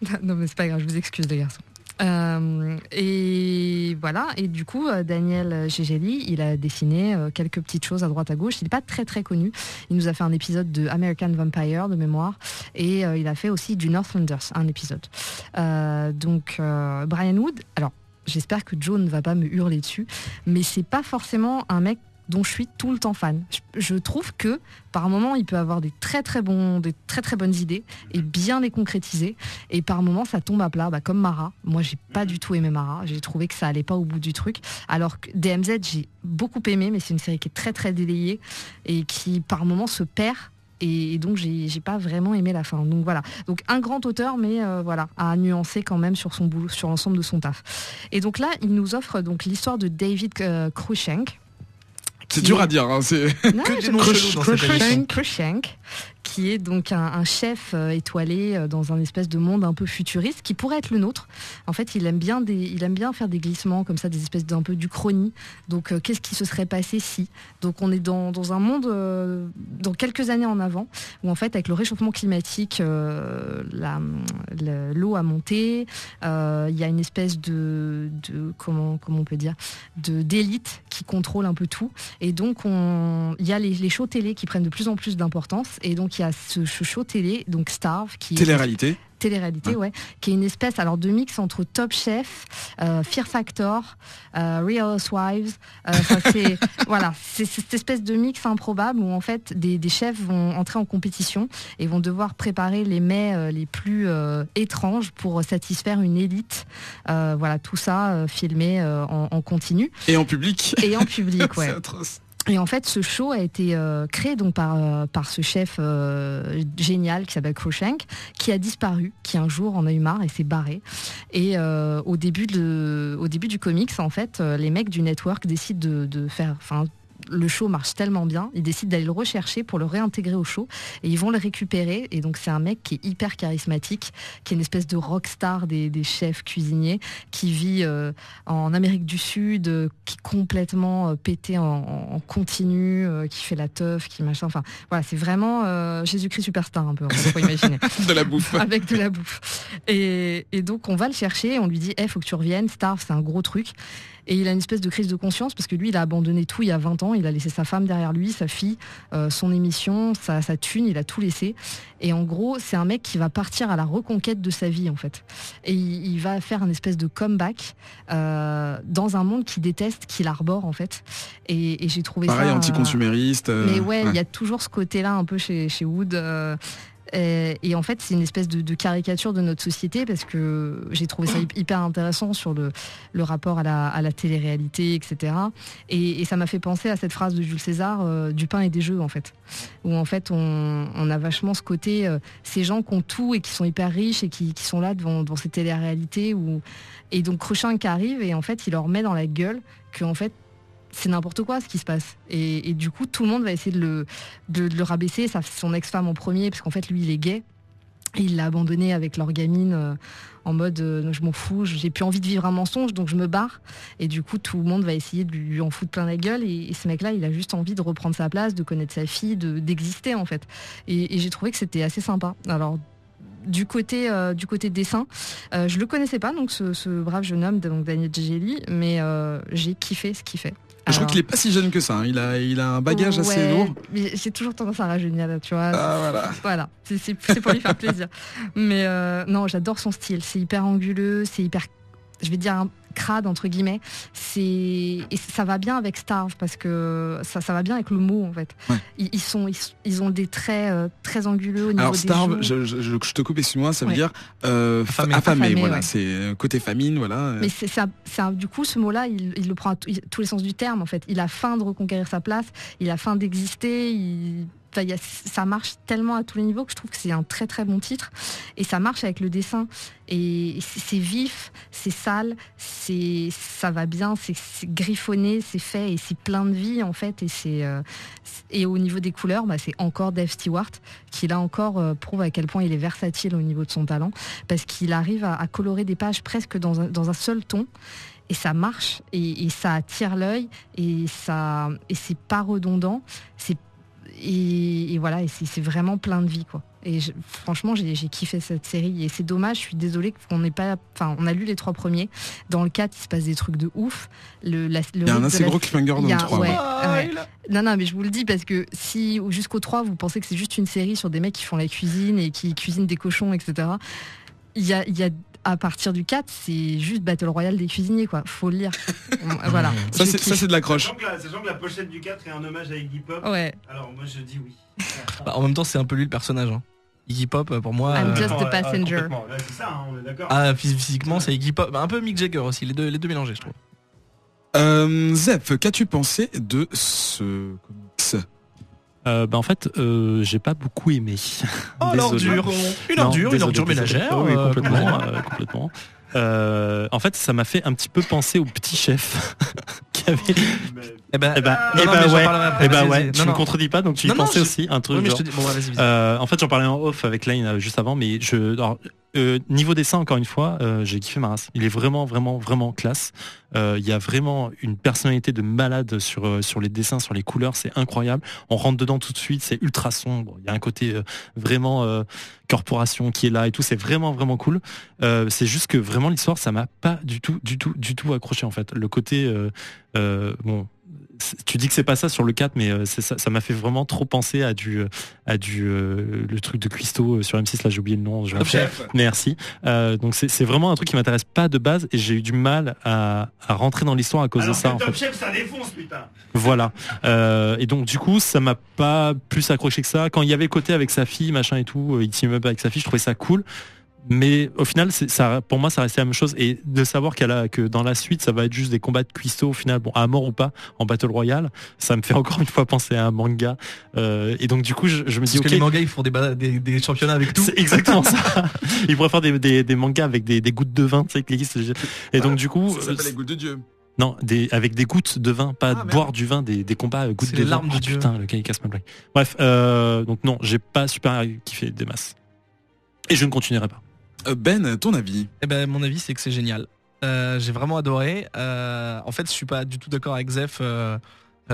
Lane. Non mais c'est pas grave, je vous excuse les garçons. Et voilà, et du coup Daniel Zezelj, il a dessiné quelques petites choses à droite à gauche. Il n'est pas très très connu, il nous a fait un épisode de American Vampire de mémoire, et il a fait aussi du Northlanders un épisode. Donc Brian Wood, alors j'espère que Joe ne va pas me hurler dessus, mais c'est pas forcément un mec dont je suis tout le temps fan. Je trouve que par moments il peut avoir des très très bonnes idées et bien les concrétiser, et par moments ça tombe à plat, comme Mara. Moi j'ai pas du tout aimé Mara, j'ai trouvé que ça allait pas au bout du truc, alors que DMZ j'ai beaucoup aimé, mais c'est une série qui est très très délayée et qui par moments se perd, et donc j'ai pas vraiment aimé la fin. Donc voilà, donc un grand auteur, mais à nuancer quand même sur son boulot, sur l'ensemble de son taf. Et donc là il nous offre donc l'histoire de David Cruikshank. C'est dur à dire, c'est Cruikshank, qui est donc un chef étoilé dans un espèce de monde un peu futuriste qui pourrait être le nôtre. En fait, il aime bien faire des glissements comme ça, des espèces d'un peu d'Uchronie. Donc, qu'est-ce qui se serait passé si ? Donc, on est dans un monde dans quelques années en avant, où en fait, avec le réchauffement climatique, l'eau a monté. Il y a une espèce de comment on peut dire, d'élite qui contrôle un peu tout. Et donc, il y a les shows télé qui prennent de plus en plus d'importance. Et donc, il y a ce show télé, donc Starve, qui télé-réalité. Télé-réalité, ouais. Qui est une espèce de mix entre Top Chef, Fear Factor, Real Housewives. C'est cette espèce de mix improbable où en fait des chefs vont entrer en compétition et vont devoir préparer les mets les plus étranges pour satisfaire une élite. Tout ça filmé en continu. Et en public. Et en public, ouais. C'est atroce. Et en fait, ce show a été créé donc par ce chef génial qui s'appelle Cruikshank, qui a disparu, qui un jour en a eu marre et s'est barré. Et au début du comics, en fait, les mecs du network décident de faire... Le show marche tellement bien, ils décident d'aller le rechercher pour le réintégrer au show, et ils vont le récupérer. Et donc c'est un mec qui est hyper charismatique, qui est une espèce de rockstar des chefs cuisiniers, qui vit en Amérique du Sud, qui est complètement pété en continu, qui fait la teuf, qui machin. Enfin voilà, c'est vraiment Jésus-Christ superstar un peu, faut imaginer. De la bouffe. Avec de la bouffe. Et donc on va le chercher, on lui dit, faut que tu reviennes, Starve, c'est un gros truc. et il a une espèce de crise de conscience parce que lui il a abandonné tout il y a 20 ans, il a laissé sa femme derrière lui, sa fille, son émission, sa thune, il a tout laissé, et en gros c'est un mec qui va partir à la reconquête de sa vie en fait, et il va faire un espèce de comeback dans un monde qu'il déteste, qu'il arbore en fait, et j'ai trouvé pareil, ça... Pareil, anti-consumériste... mais ouais, il y a toujours ce côté-là un peu chez Wood... Et en fait c'est une espèce de caricature de notre société parce que j'ai trouvé ça hyper intéressant sur le rapport à la télé-réalité, etc. Et ça m'a fait penser à cette phrase de Jules César, du pain et des jeux en fait, où en fait on a vachement ce côté, ces gens qui ont tout et qui sont hyper riches et qui sont là devant ces télé-réalités où... et donc Cruchin qui arrive et en fait il leur met dans la gueule que en fait c'est n'importe quoi ce qui se passe, et du coup tout le monde va essayer de le rabaisser, son ex-femme en premier, parce qu'en fait lui il est gay et il l'a abandonné avec leur gamine en mode je m'en fous, j'ai plus envie de vivre un mensonge donc je me barre, et du coup tout le monde va essayer de lui en foutre plein la gueule, et ce mec là il a juste envie de reprendre sa place, de connaître sa fille, d'exister en fait, et j'ai trouvé que c'était assez sympa. Alors du côté dessin, je le connaissais pas donc ce brave jeune homme donc Daniel Zezelj, mais j'ai kiffé ce qu'il fait. Alors, je crois qu'il est pas si jeune que ça, hein. Il a un bagage assez lourd. Mais j'ai toujours tendance à rajeunir là, tu vois. Ah, voilà. C'est pour lui faire plaisir. Mais non, j'adore son style. C'est hyper anguleux, c'est hyper, je vais dire, crade entre guillemets. Et ça va bien avec Starve parce que ça va bien avec le mot en fait. Ouais. Ils ont des traits très anguleux au niveau. Alors Starve, des je te coupe, excuse-moi, ça veut dire affamé, voilà, ouais. C'est côté famine, voilà. Mais c'est ça, du coup ce mot-là, il le prend à tous les sens du terme en fait. Il a faim de reconquérir sa place, il a faim d'exister, ça marche tellement à tous les niveaux que je trouve que c'est un très très bon titre, et ça marche avec le dessin, et c'est vif, c'est sale, ça va bien, c'est griffonné, c'est fait et c'est plein de vie en fait, et et au niveau des couleurs, c'est encore Dave Stewart qui là encore prouve à quel point il est versatile au niveau de son talent, parce qu'il arrive à colorer des pages presque dans un seul ton. Et ça marche, et ça attire l'œil, et c'est pas redondant, et voilà, et c'est vraiment plein de vie quoi. Et franchement j'ai kiffé cette série, et c'est dommage, je suis désolée qu'on n'ait pas, enfin on a lu les 3 premiers, dans le 4 il se passe des trucs de ouf, il y a un assez gros cliffhanger dans le 3. Non mais je vous le dis parce que si jusqu'au 3 vous pensez que c'est juste une série sur des mecs qui font la cuisine et qui cuisinent des cochons, etc., il y a à partir du 4, c'est juste Battle Royale des cuisiniers, quoi. Faut le lire. Voilà. Ça, c'est de l'accroche. Sachant que la pochette du 4 est un hommage à Iggy Pop. Ouais. Alors, moi, je dis oui. En même temps, c'est un peu lui le personnage, hein. Iggy Pop, pour moi. I'm just a passenger. Là, c'est ça, hein, on est d'accord. Ah, physiquement, c'est Iggy Pop. Un peu Mick Jagger aussi, les deux mélangés, je trouve. Zeph, qu'as-tu pensé de ce comics ? En fait, j'ai pas beaucoup aimé. Oh, une ordure ménagère. Oui, complètement. Complètement. En fait, ça m'a fait un petit peu penser au petit chef qui avait. Eh ben ouais. Tu me contredis pas, donc tu y pensais aussi un truc. En fait, j'en parlais en off avec Lane juste avant, mais niveau dessin, encore une fois, j'ai kiffé ma race. Il est vraiment, vraiment, vraiment classe. Il y a vraiment une personnalité de malade sur les dessins, sur les couleurs, c'est incroyable. On rentre dedans tout de suite, c'est ultra sombre. Il y a un côté vraiment corporation qui est là et tout, c'est vraiment, vraiment cool. C'est juste que vraiment l'histoire, ça m'a pas du tout accroché en fait. Le côté bon. Tu dis que c'est pas ça sur le 4, mais ça m'a fait vraiment trop penser à du le truc de Cuisto sur M6, là j'ai oublié le nom, Top Chef. Merci. Donc c'est vraiment un truc qui m'intéresse pas de base, et j'ai eu du mal à rentrer dans l'histoire à cause de ça. Alors Top Chef, ça défonce, putain. Voilà. Et donc du coup, ça m'a pas plus accroché que ça. Quand il y avait le côté avec sa fille, machin et tout, il team up avec sa fille, je trouvais ça cool. Mais au final, pour moi, ça restait la même chose. Et de savoir que dans la suite, ça va être juste des combats de cuistots au final, bon, à mort ou pas, en Battle Royale, ça me fait encore une fois penser à un manga. Et donc, du coup, je me dis, parce que les mangas, ils font des championnats avec tout. C'est exactement ça. Ils pourraient faire des mangas avec des gouttes de vin, tu sais, et donc, du coup. Ça s'appelle les gouttes de Dieu. Non, avec des gouttes de vin, pas boire du vin, des combats gouttes de vin. C'est les larmes de Dieu. Putain, le gars, il casse ma blague. Bref, donc non, j'ai pas super kiffé des masses. Et je ne continuerai pas. Ben, ton avis ? Eh ben, mon avis, c'est que c'est génial. J'ai vraiment adoré. En fait, je suis pas du tout d'accord avec Zef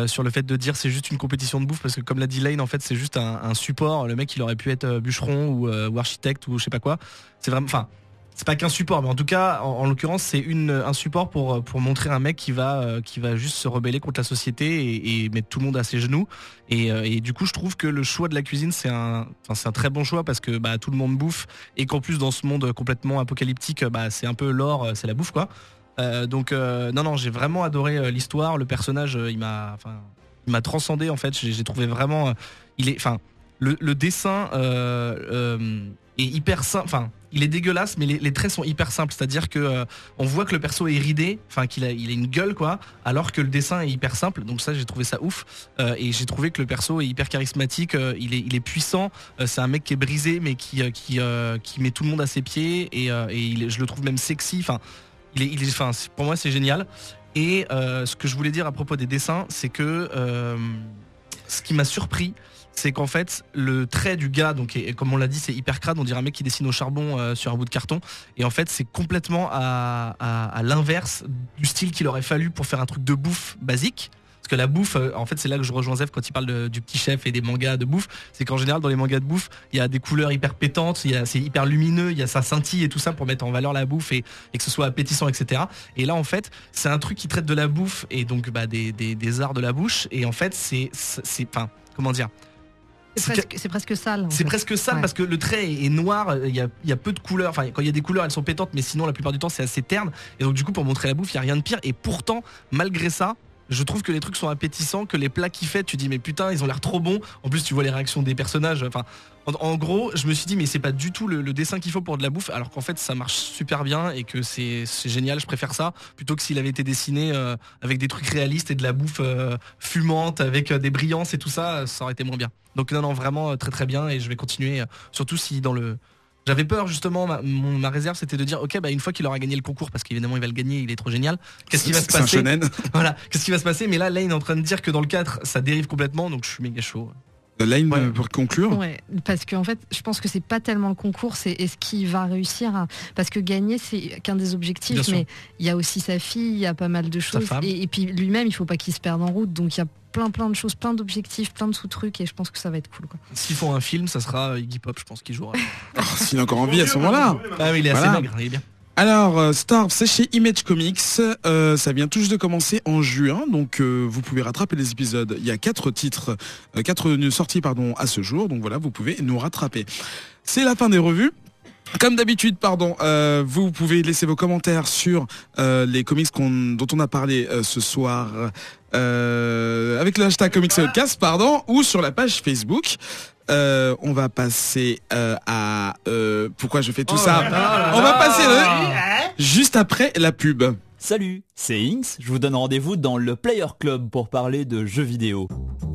sur le fait de dire c'est juste une compétition de bouffe, parce que comme l'a dit Lane, en fait, c'est juste un support. Le mec, il aurait pu être bûcheron ou architecte ou je sais pas quoi. C'est vraiment, enfin, c'est pas qu'un support, mais en tout cas, en l'occurrence, c'est un support pour montrer un mec qui va juste se rebeller contre la société et mettre tout le monde à ses genoux. Et du coup, je trouve que le choix de la cuisine, c'est un très bon choix parce que bah tout le monde bouffe et qu'en plus dans ce monde complètement apocalyptique, bah c'est un peu l'or, c'est la bouffe quoi. Donc j'ai vraiment adoré l'histoire, le personnage, il m'a transcendé en fait. J'ai trouvé vraiment, le dessin est hyper simple, enfin. Il est dégueulasse, mais les traits sont hyper simples, c'est-à-dire que on voit que le perso est ridé, enfin qu'il a une gueule quoi, alors que le dessin est hyper simple. Donc ça, j'ai trouvé ça ouf, et j'ai trouvé que le perso est hyper charismatique, il est puissant, c'est un mec qui est brisé mais qui met tout le monde à ses pieds et je le trouve même sexy. Enfin, il est, pour moi c'est génial. Et ce que je voulais dire à propos des dessins, c'est que ce qui m'a surpris, c'est qu'en fait le trait du gars, donc et comme on l'a dit, c'est hyper crade, on dirait un mec qui dessine au charbon sur un bout de carton, et en fait c'est complètement à l'inverse du style qu'il aurait fallu pour faire un truc de bouffe basique. Parce que la bouffe, en fait c'est là que je rejoins Zev quand il parle du petit chef et des mangas de bouffe, c'est qu'en général dans les mangas de bouffe il y a des couleurs hyper pétantes, c'est hyper lumineux, il y a ça scintille et tout ça pour mettre en valeur la bouffe et que ce soit appétissant, etc. Et là en fait c'est un truc qui traite de la bouffe et donc bah, des arts de la bouche, et en fait c'est comment dire, c'est presque sale. C'est presque sale, ouais. Parce que le trait est noir, il y a peu de couleurs. Enfin, quand il y a des couleurs, elles sont pétantes, mais sinon la plupart du temps c'est assez terne. Et donc du coup, pour montrer la bouffe, il y a rien de pire. Et pourtant, malgré ça, je trouve que les trucs sont appétissants, que les plats qu'il fait, tu dis mais putain, ils ont l'air trop bons. En plus, tu vois les réactions des personnages. Enfin, en gros, je me suis dit mais c'est pas du tout le dessin qu'il faut pour de la bouffe, alors qu'en fait ça marche super bien et que c'est génial. Je préfère ça plutôt que s'il avait été dessiné avec des trucs réalistes et de la bouffe fumante avec des brillances et tout ça, ça aurait été moins bien. Donc non vraiment très très bien, et je vais continuer, surtout si dans le... J'avais peur justement, ma réserve c'était de dire ok, bah une fois qu'il aura gagné le concours, parce qu'évidemment il va le gagner, il est trop génial, qu'est-ce qui va se passer ? Voilà, qu'est-ce qui va se passer ? Mais là Lane est en train de dire que dans le 4 ça dérive complètement, donc je suis méga chaud. Lane, ouais. Pour conclure. Ouais, parce qu'en fait, je pense que c'est pas tellement le concours, c'est est-ce qu'il va réussir à... Parce que gagner, c'est qu'un des objectifs, mais il y a aussi sa fille, il y a pas mal de choses. Et puis lui-même, il faut pas qu'il se perde en route, donc il y a plein de choses, plein d'objectifs, plein de sous-trucs, et je pense que ça va être cool quoi. S'ils font un film, ça sera Iggy Pop, je pense qu'il jouera. Oh, s'il a encore envie à ce moment-là. Ah oui, il est assez maigre, il est bien. Alors, Starve, c'est chez Image Comics, ça vient tout juste de commencer en juin, donc vous pouvez rattraper les épisodes. Il y a 4 sorties à ce jour, donc voilà, vous pouvez nous rattraper. C'est la fin des revues. Comme d'habitude, vous pouvez laisser vos commentaires sur les comics dont on a parlé ce soir avec le hashtag Comics Outcast, ou sur la page Facebook. On va passer à... pourquoi je fais tout ça ? On va passer juste après la pub. Salut, c'est Inks, je vous donne rendez-vous dans le Player Club pour parler de jeux vidéo.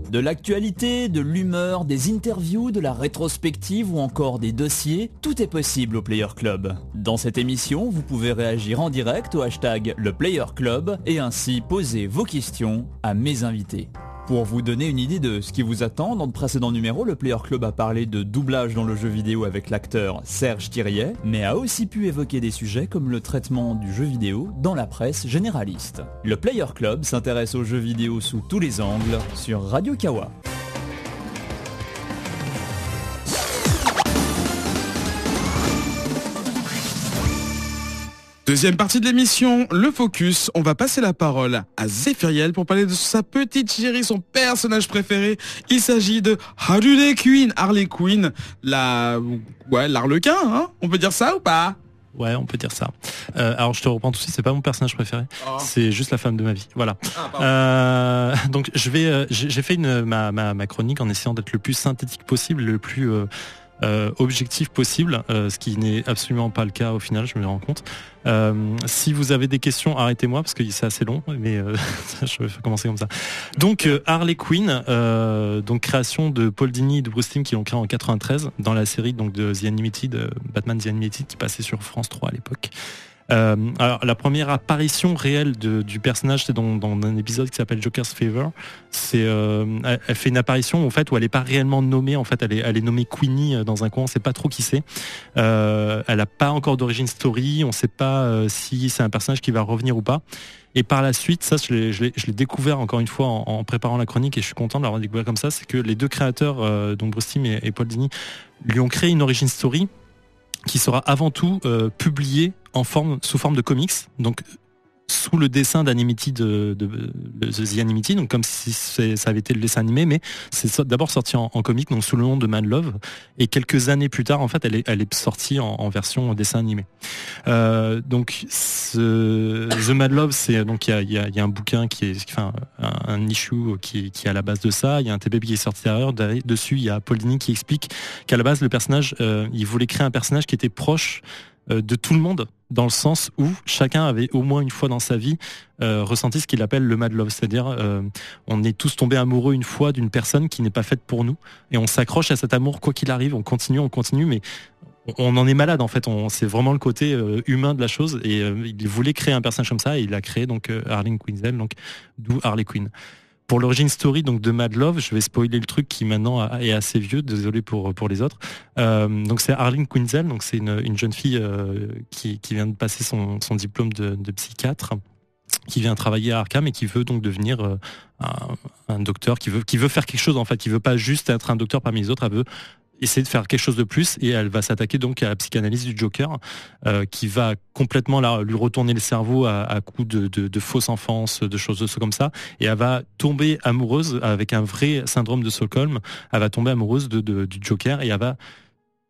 De l'actualité, de l'humeur, des interviews, de la rétrospective ou encore des dossiers, tout est possible au Player Club. Dans cette émission, vous pouvez réagir en direct au hashtag le Player Club et ainsi poser vos questions à mes invités. Pour vous donner une idée de ce qui vous attend, dans le précédent numéro, le Player Club a parlé de doublage dans le jeu vidéo avec l'acteur Serge Thiriet, mais a aussi pu évoquer des sujets comme le traitement du jeu vidéo dans la presse généraliste. Le Player Club s'intéresse aux jeux vidéo sous tous les angles sur Radio Kawa. Deuxième partie de l'émission, le focus. On va passer la parole à Zéphiriel pour parler de sa petite chérie, son personnage préféré. Il s'agit de Harley Quinn, l'arlequin, hein ? On peut dire ça ou pas ? Ouais, on peut dire ça. Alors je te reprends tout de suite, c'est pas mon personnage préféré, c'est juste la femme de ma vie. Voilà. Donc je vais, j'ai fait ma chronique en essayant d'être le plus synthétique possible, le plus objectif possible, ce qui n'est absolument pas le cas au final, je me rends compte. Si vous avez des questions, arrêtez-moi parce que c'est assez long, mais je vais commencer comme ça. Donc Harley Quinn, donc création de Paul Dini et de Bruce Timm qui l'ont créé en 93 dans la série donc de The Animated, Batman The Animated, qui passait sur France 3 à l'époque. Alors la première apparition réelle du personnage, c'est dans un épisode qui s'appelle Joker's Favor. C'est elle fait une apparition en fait où elle est pas réellement nommée, en fait elle est nommée Queenie dans un coin, on sait pas trop qui c'est. Elle a pas encore d'origine story, on sait pas si c'est un personnage qui va revenir ou pas. Et par la suite, ça je l'ai découvert encore une fois en préparant la chronique, et je suis content de l'avoir découvert comme ça, c'est que les deux créateurs donc Bruce Timm et Paul Dini lui ont créé une origin story qui sera avant tout publié sous forme de comics, donc sous le dessin d'Animity de The Animity, donc comme si ça avait été le dessin animé, mais c'est d'abord sorti en comic, donc sous le nom de Mad Love, et quelques années plus tard, en fait, elle est sortie en version dessin animé. Donc The Mad Love, c'est donc il y a un bouquin qui est, enfin un issue qui est à la base de ça. Il y a un TPB qui est sorti derrière. Dessus, il y a Paul Dini qui explique qu'à la base le personnage, il voulait créer un personnage qui était proche de tout le monde, dans le sens où chacun avait au moins une fois dans sa vie ressenti ce qu'il appelle le mad love, c'est-à-dire on est tous tombés amoureux une fois d'une personne qui n'est pas faite pour nous, et on s'accroche à cet amour quoi qu'il arrive, on continue, mais on en est malade en fait, c'est vraiment le côté humain de la chose, et il voulait créer un personnage comme ça, et il a créé donc Harleen Quinzel, donc d'où Harley Quinn. Pour l'origine story donc de Mad Love, je vais spoiler le truc qui maintenant est assez vieux, désolé pour les autres. Donc c'est Harleen Quinzel, donc c'est une jeune fille qui vient de passer son diplôme de psychiatre, qui vient travailler à Arkham et qui veut donc devenir un docteur, qui veut faire quelque chose en fait, qui veut pas juste être un docteur parmi les autres, elle veut essayer de faire quelque chose de plus, et elle va s'attaquer donc à la psychanalyse du Joker, qui va complètement lui retourner le cerveau à coups de fausse enfance, de choses de ce comme ça, et elle va tomber amoureuse avec un vrai syndrome de Stockholm, elle va tomber amoureuse du Joker, et elle va,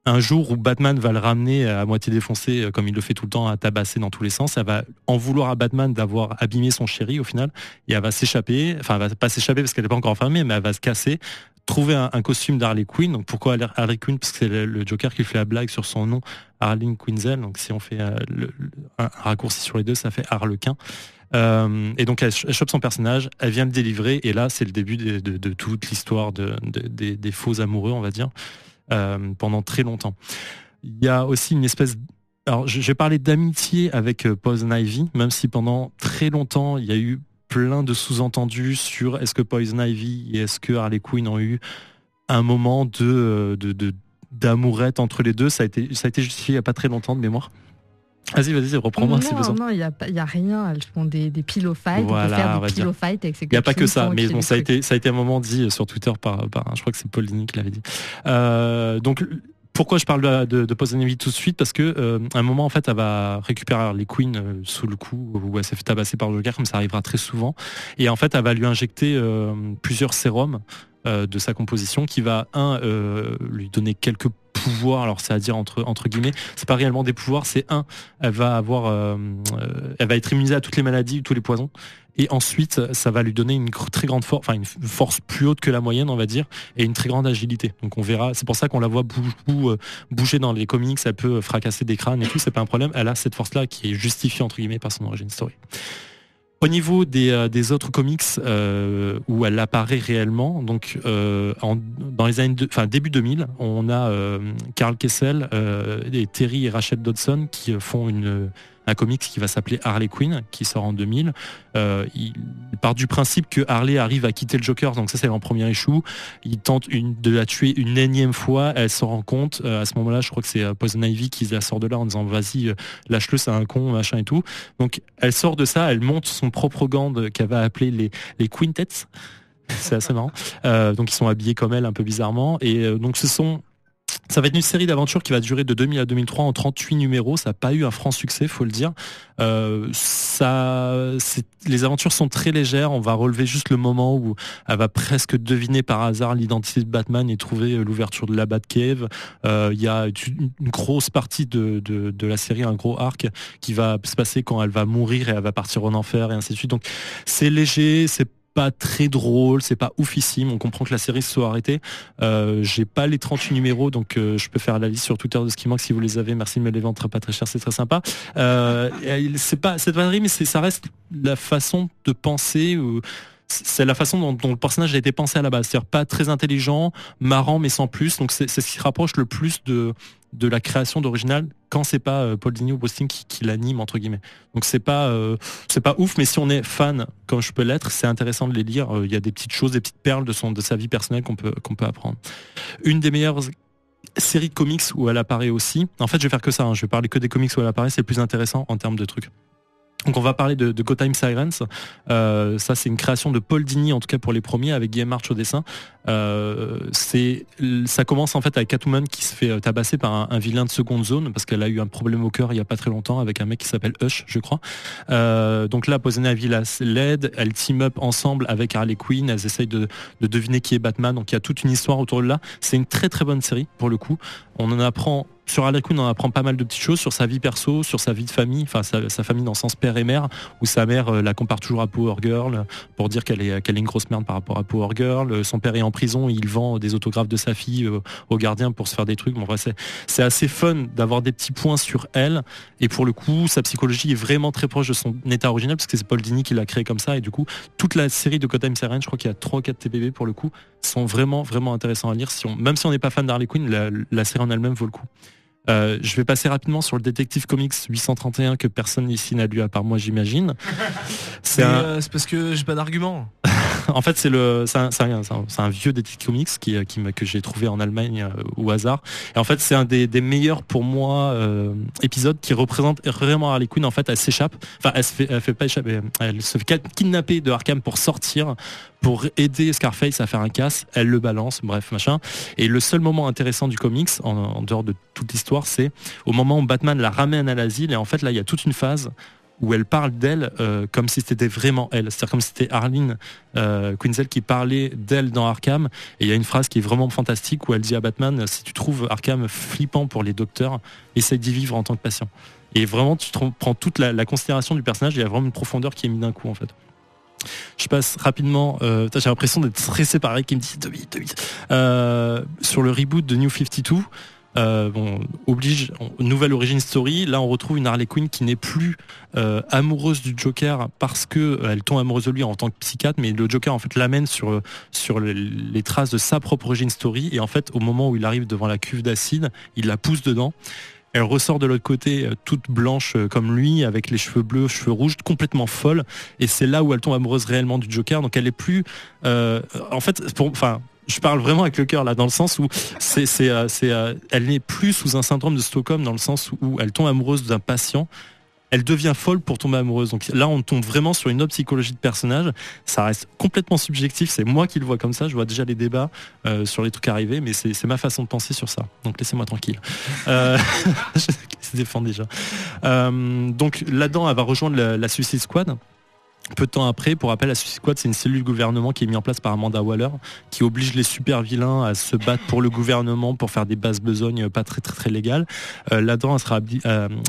un jour où Batman va le ramener à moitié défoncé, comme il le fait tout le temps, à tabasser dans tous les sens, elle va en vouloir à Batman d'avoir abîmé son chéri au final, et elle va s'échapper, enfin elle va pas s'échapper parce qu'elle n'est pas encore enfermée, mais elle va se casser, trouver un costume d'Harley Quinn. Donc pourquoi Harley Quinn? Parce que c'est le Joker qui fait la blague sur son nom, Harleen Quinzel. Donc si on fait un raccourci sur les deux, ça fait Harlequin. Et donc elle chope son personnage, elle vient le délivrer, et là c'est le début de toute l'histoire des faux amoureux, on va dire, pendant très longtemps. Il y a aussi une espèce... Alors j'ai parlé d'amitié avec Poison Ivy, même si pendant très longtemps il y a eu plein de sous-entendus sur est-ce que Poison Ivy et est-ce que Harley Quinn ont eu un moment d'amourette entre les deux. Ça a été justifié il n'y a pas très longtemps de mémoire. Vas-y, reprends-moi si besoin. Non, il n'y a rien. Elles font des pillow fights. Voilà, faire des pillow fights avec ses copines. Il n'y a pas que ça, mais bon, ça a été un moment dit sur Twitter par je crois que c'est Paul Dini qui l'avait dit. Donc, pourquoi je parle de Poison Ivy tout de suite? Parce que à un moment en fait, elle va récupérer les Queens sous le coup où elle s'est fait tabasser par le Joker, comme ça arrivera très souvent. Et en fait, elle va lui injecter plusieurs sérums de sa composition qui va lui donner quelques pouvoirs. Alors c'est à dire entre guillemets, c'est pas réellement des pouvoirs. C'est elle va être immunisée à toutes les maladies, tous les poisons. Et ensuite, ça va lui donner une très grande force, enfin une force plus haute que la moyenne, on va dire, et une très grande agilité. Donc on verra, c'est pour ça qu'on la voit bouger dans les comics, elle peut fracasser des crânes et tout, c'est pas un problème. Elle a cette force-là qui est justifiée entre guillemets par son origin story. Au niveau des autres comics où elle apparaît réellement, donc dans les années, enfin début 2000, on a Carl Kessel et Terry et Rachel Dodson qui font un comics qui va s'appeler Harley Quinn, qui sort en 2000. Il part du principe que Harley arrive à quitter le Joker, donc ça c'est en premier issue. Il tente de la tuer une énième fois, elle s'en rend compte. À ce moment-là, je crois que c'est Poison Ivy qui la sort de là en disant vas-y, lâche-le, c'est un con, machin et tout. Donc elle sort de ça, elle monte son propre gang qu'elle va appeler les Quintets. C'est assez marrant. Donc ils sont habillés comme elle, un peu bizarrement. Et donc ça va être une série d'aventures qui va durer de 2000 à 2003 en 38 numéros. Ça n'a pas eu un franc succès, faut le dire. Les aventures sont très légères. On va relever juste le moment où elle va presque deviner par hasard l'identité de Batman et trouver l'ouverture de la Batcave. Il y a une grosse partie de la série, un gros arc qui va se passer quand elle va mourir et elle va partir en enfer et ainsi de suite. Donc c'est léger, c'est pas très drôle, c'est pas oufissime, on comprend que la série se soit arrêtée. J'ai pas les 38 numéros, donc je peux faire la liste sur Twitter de ce qui manque si vous les avez, merci de me les vendre pas très cher, c'est très sympa. C'est pas vrai, mais ça reste la façon de penser, c'est la façon dont le personnage a été pensé à la base, c'est-à-dire pas très intelligent, marrant mais sans plus, donc c'est ce qui rapproche le plus de la création d'original quand c'est pas Paul Dini ou Bosting qui l'anime entre guillemets. Donc c'est pas ouf, mais si on est fan comme je peux l'être, c'est intéressant de les lire. Il y a des petites choses, des petites perles de sa vie personnelle qu'on peut apprendre. Une des meilleures séries de comics où elle apparaît aussi. En fait, je vais faire que ça. Je vais parler que des comics où elle apparaît. C'est le plus intéressant en termes de trucs. Donc on va parler de Gotham Sirens. Ça c'est une création de Paul Dini, en tout cas pour les premiers, avec Guillaume March au dessin. Ça commence en fait avec Catwoman qui se fait tabasser par un vilain de seconde zone parce qu'elle a eu un problème au cœur il y a pas très longtemps avec un mec qui s'appelle Hush, je crois. Donc là, Poison Ivy l'aide, elle team up ensemble avec Harley Quinn, elles essayent de deviner qui est Batman. Donc il y a toute une histoire autour de là. C'est une très très bonne série pour le coup. On en apprend sur Harley Quinn, on apprend pas mal de petites choses sur sa vie perso, sur sa vie de famille, enfin sa famille dans le sens père et mère, où sa mère la compare toujours à Power Girl pour dire qu'elle est une grosse merde par rapport à Power Girl. Son père est en prison, il vend des autographes de sa fille aux gardiens pour se faire des trucs. Bon, enfin, c'est assez fun d'avoir des petits points sur elle, et pour le coup sa psychologie est vraiment très proche de son état original parce que c'est Paul Dini qui l'a créé comme ça, et du coup toute la série de Gotham Sirens, je crois qu'il y a 3 ou 4 TPB pour le coup, sont vraiment vraiment intéressants à lire. Même si on n'est pas fan d'Harley Quinn, la série en elle-même vaut le coup. Je vais passer rapidement sur le Detective Comics 831 que personne ici n'a lu à part moi, j'imagine. C'est parce que j'ai pas d'argument. En fait, c'est un vieux Detective Comics que j'ai trouvé en Allemagne au hasard. Et en fait, c'est un des meilleurs pour moi épisodes qui représente vraiment Harley Quinn. En fait, elle s'échappe. Enfin, elle se fait pas échapper. Elle se fait kidnapper de Arkham pour sortir, pour aider Scarface à faire un casse. Elle le balance, bref, machin. Et le seul moment intéressant du comics, en dehors de toute l'histoire, c'est au moment où Batman la ramène à l'asile. Et en fait, là, il y a toute une phase où elle parle d'elle comme si c'était vraiment elle. C'est-à-dire comme si c'était Harleen Quinzel qui parlait d'elle dans Arkham. Et il y a une phrase qui est vraiment fantastique où elle dit à Batman « Si tu trouves Arkham flippant pour les docteurs, essaye d'y vivre en tant que patient. » Et vraiment, tu prends toute la considération du personnage. Il y a vraiment une profondeur qui est mise d'un coup, en fait. Je passe rapidement, j'ai l'impression d'être stressé par Eric qui me dit « 2008 ». Sur le reboot de New 52, nouvelle origin story. Là, on retrouve une Harley Quinn qui n'est plus amoureuse du Joker parce que elle tombe amoureuse de lui en tant que psychiatre, mais le Joker en fait l'amène sur les traces de sa propre origin story. Et en fait, au moment où il arrive devant la cuve d'acide, il la pousse dedans. Elle ressort de l'autre côté toute blanche comme lui, avec les cheveux bleus, cheveux rouges, complètement folle. Et c'est là où elle tombe amoureuse réellement du Joker. Donc elle est plus, en fait, je parle vraiment avec le cœur là, dans le sens où elle n'est plus sous un syndrome de Stockholm, dans le sens où elle tombe amoureuse d'un patient, elle devient folle pour tomber amoureuse. Donc là, on tombe vraiment sur une autre psychologie de personnage. Ça reste complètement subjectif, c'est moi qui le vois comme ça, je vois déjà les débats sur les trucs arrivés, mais c'est ma façon de penser sur ça. Donc laissez-moi tranquille. Je se défends déjà. Donc là-dedans, elle va rejoindre la Suicide Squad. Peu de temps après, pour rappel, la Suicide Squad, c'est une cellule du gouvernement qui est mise en place par Amanda Waller, qui oblige les super vilains à se battre pour le gouvernement, pour faire des basses besognes pas très très très légales. Là-dedans, elle sera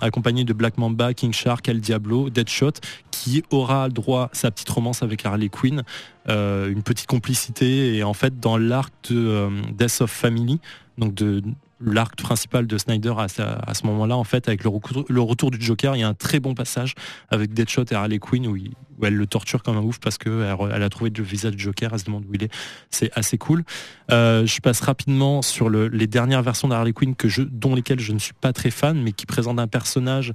accompagnée de Black Mamba, King Shark, El Diablo, Deadshot, qui aura droit à sa petite romance avec Harley Quinn, une petite complicité. Et en fait, dans l'arc de Death of Family, donc de l'arc principal de Snyder à ce moment-là, en fait, avec le retour du Joker, il y a un très bon passage avec Deadshot et Harley Quinn où elle le torture comme un ouf parce qu'elle a trouvé le visage du Joker, elle se demande où il est. C'est assez cool. Je passe rapidement sur les dernières versions d'Harley Quinn dont lesquelles je ne suis pas très fan, mais qui présentent un personnage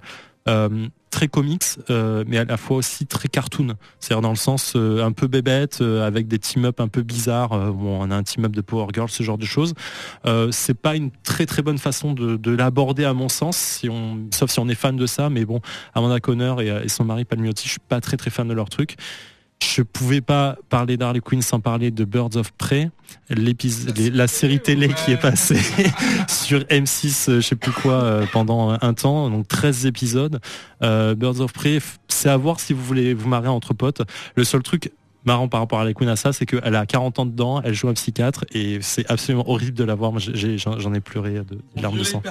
très comics, mais à la fois aussi très cartoon, c'est-à-dire dans le sens un peu bébête, avec des team-up un peu bizarres. On a un team-up de Power Girl, ce genre de choses. C'est pas une très très bonne façon de l'aborder à mon sens, sauf si on est fan de ça, mais bon, Amanda Conner et son mari Palmiotti, je suis pas très très fan de leur truc. Je pouvais pas parler d'Harley Quinn sans parler de Birds of Prey, la série télé qui est passée sur M6, je sais plus quoi, pendant un temps, donc 13 épisodes. Birds of Prey, c'est à voir si vous voulez vous marrer entre potes. Le seul truc marrant par rapport à Harley Quinn à ça, c'est qu'elle a 40 ans dedans, elle joue un psychiatre et c'est absolument horrible de la voir. Moi, j'en ai pleuré de larmes de sang.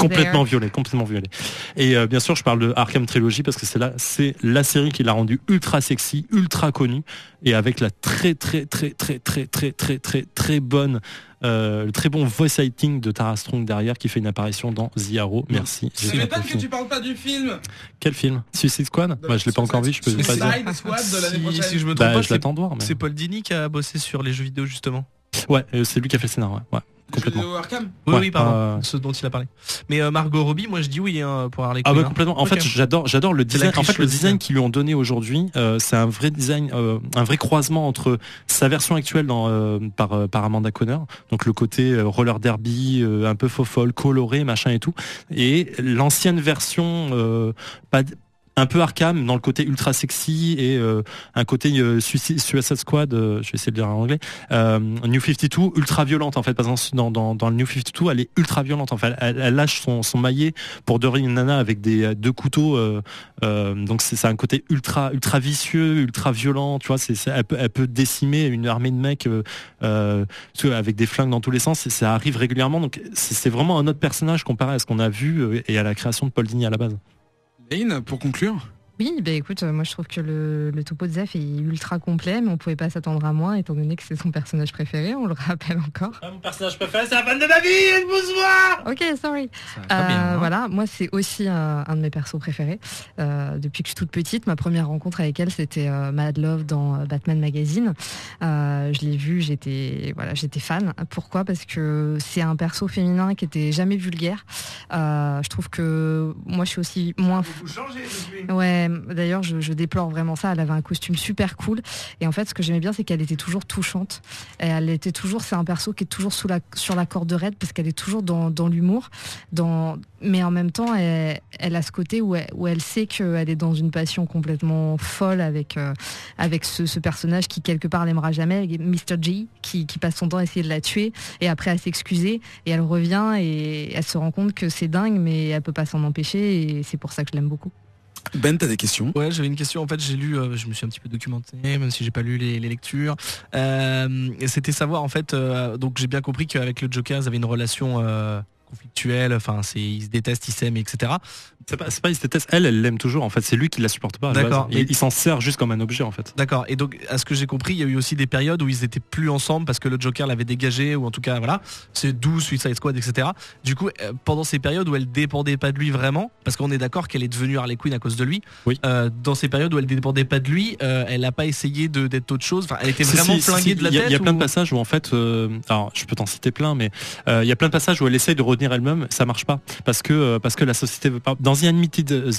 Complètement violée. Et bien sûr, je parle de Arkham Trilogy parce que c'est la série qui l'a rendue ultra sexy, ultra connue, et avec la très très très très très très très très très bonne le très bon voice acting de Tara Strong derrière, qui fait une apparition dans The Arrow. Merci. Je m'étonne que tu parles pas du film. Quel film ? Suicide Squad ? Moi, je l'ai pas encore vu, je peux pas dire. Suicide Squad de l'année prochaine. Si je me trompe pas, je l'attends de voir. C'est Paul Dini qui a bossé sur les jeux vidéo justement. Ouais, c'est lui qui a fait le scénario. Ouais. Complètement. Oui, pardon, ce dont il a parlé. Mais Margot Robbie, moi je dis oui hein, pour Harley Quinn. Ah bah complètement. En fait, j'adore le design. En fait, le design qu'ils lui ont donné aujourd'hui, c'est un vrai design, un vrai croisement entre sa version actuelle par Amanda Conner, donc le côté roller derby, un peu faux folle, coloré, machin et tout, et l'ancienne version un peu Arkham dans le côté ultra sexy et un côté Suicide Squad, je vais essayer de le dire en anglais, New 52 ultra violente en fait, parce que dans le New 52 elle est ultra violente en fait, elle lâche son maillet pour dorer une nana avec des deux couteaux, donc c'est un côté ultra vicieux, ultra violent, tu vois, elle peut décimer une armée de mecs avec des flingues dans tous les sens, et ça arrive régulièrement, donc c'est vraiment un autre personnage comparé à ce qu'on a vu et à la création de Paul Dini à la base. Pour conclure. Oui, bah écoute, moi je trouve que le topo de Zef est ultra complet, mais on pouvait pas s'attendre à moins, étant donné que c'est son personnage préféré, on le rappelle encore. Ah, mon personnage préféré, c'est la femme de ma vie, elle me voit. Ok, sorry. Bien, voilà, moi c'est aussi un de mes persos préférés. Depuis que je suis toute petite, ma première rencontre avec elle, c'était Mad Love dans Batman Magazine. Je l'ai vue, j'étais fan. Pourquoi ? Parce que c'est un perso féminin qui était jamais vulgaire. Je trouve que moi je suis aussi moins... Vous changez depuis. Ouais. D'ailleurs, je déplore vraiment ça. Elle avait un costume super cool. Et en fait, ce que j'aimais bien, c'est qu'elle était toujours touchante. Et elle était toujours... C'est un perso qui est toujours sur la corde raide, parce qu'elle est toujours dans l'humour. Mais en même temps, elle a ce côté où elle sait qu'elle est dans une passion complètement folle avec ce personnage qui, quelque part, l'aimera jamais. Mr. G, qui passe son temps à essayer de la tuer. Et après, à s'excuser. Et elle revient et elle se rend compte que c'est dingue, mais elle peut pas s'en empêcher. Et c'est pour ça que je l'aime beaucoup. Ben, t'as des questions ? Ouais, j'avais une question. En fait, j'ai lu, je me suis un petit peu documenté, même si j'ai pas lu les lectures. C'était savoir, en fait, donc j'ai bien compris qu'avec le Joker, ils avaient une relation conflictuelle. Enfin, ils se détestent, ils s'aiment, etc. C'est pas ils se détestent. Elle l'aime toujours. En fait, c'est lui qui la supporte pas. D'accord. Et il s'en sert juste comme un objet, en fait. D'accord. Et donc, à ce que j'ai compris, il y a eu aussi des périodes où ils étaient plus ensemble parce que le Joker l'avait dégagé, ou en tout cas, voilà. C'est d'où Suicide Squad, etc. Du coup, pendant ces périodes où elle dépendait pas de lui vraiment, parce qu'on est d'accord qu'elle est devenue Harley Quinn à cause de lui. Oui. Dans ces périodes où elle dépendait pas de lui, elle a pas essayé d'être autre chose. Enfin, elle était vraiment flinguée de la tête. Il y a plein de passages où, en fait, alors je peux t'en citer plein, mais il y a plein de passages où elle essaye de retenir elle-même, ça marche pas, parce que la société veut pas. Dans The Animated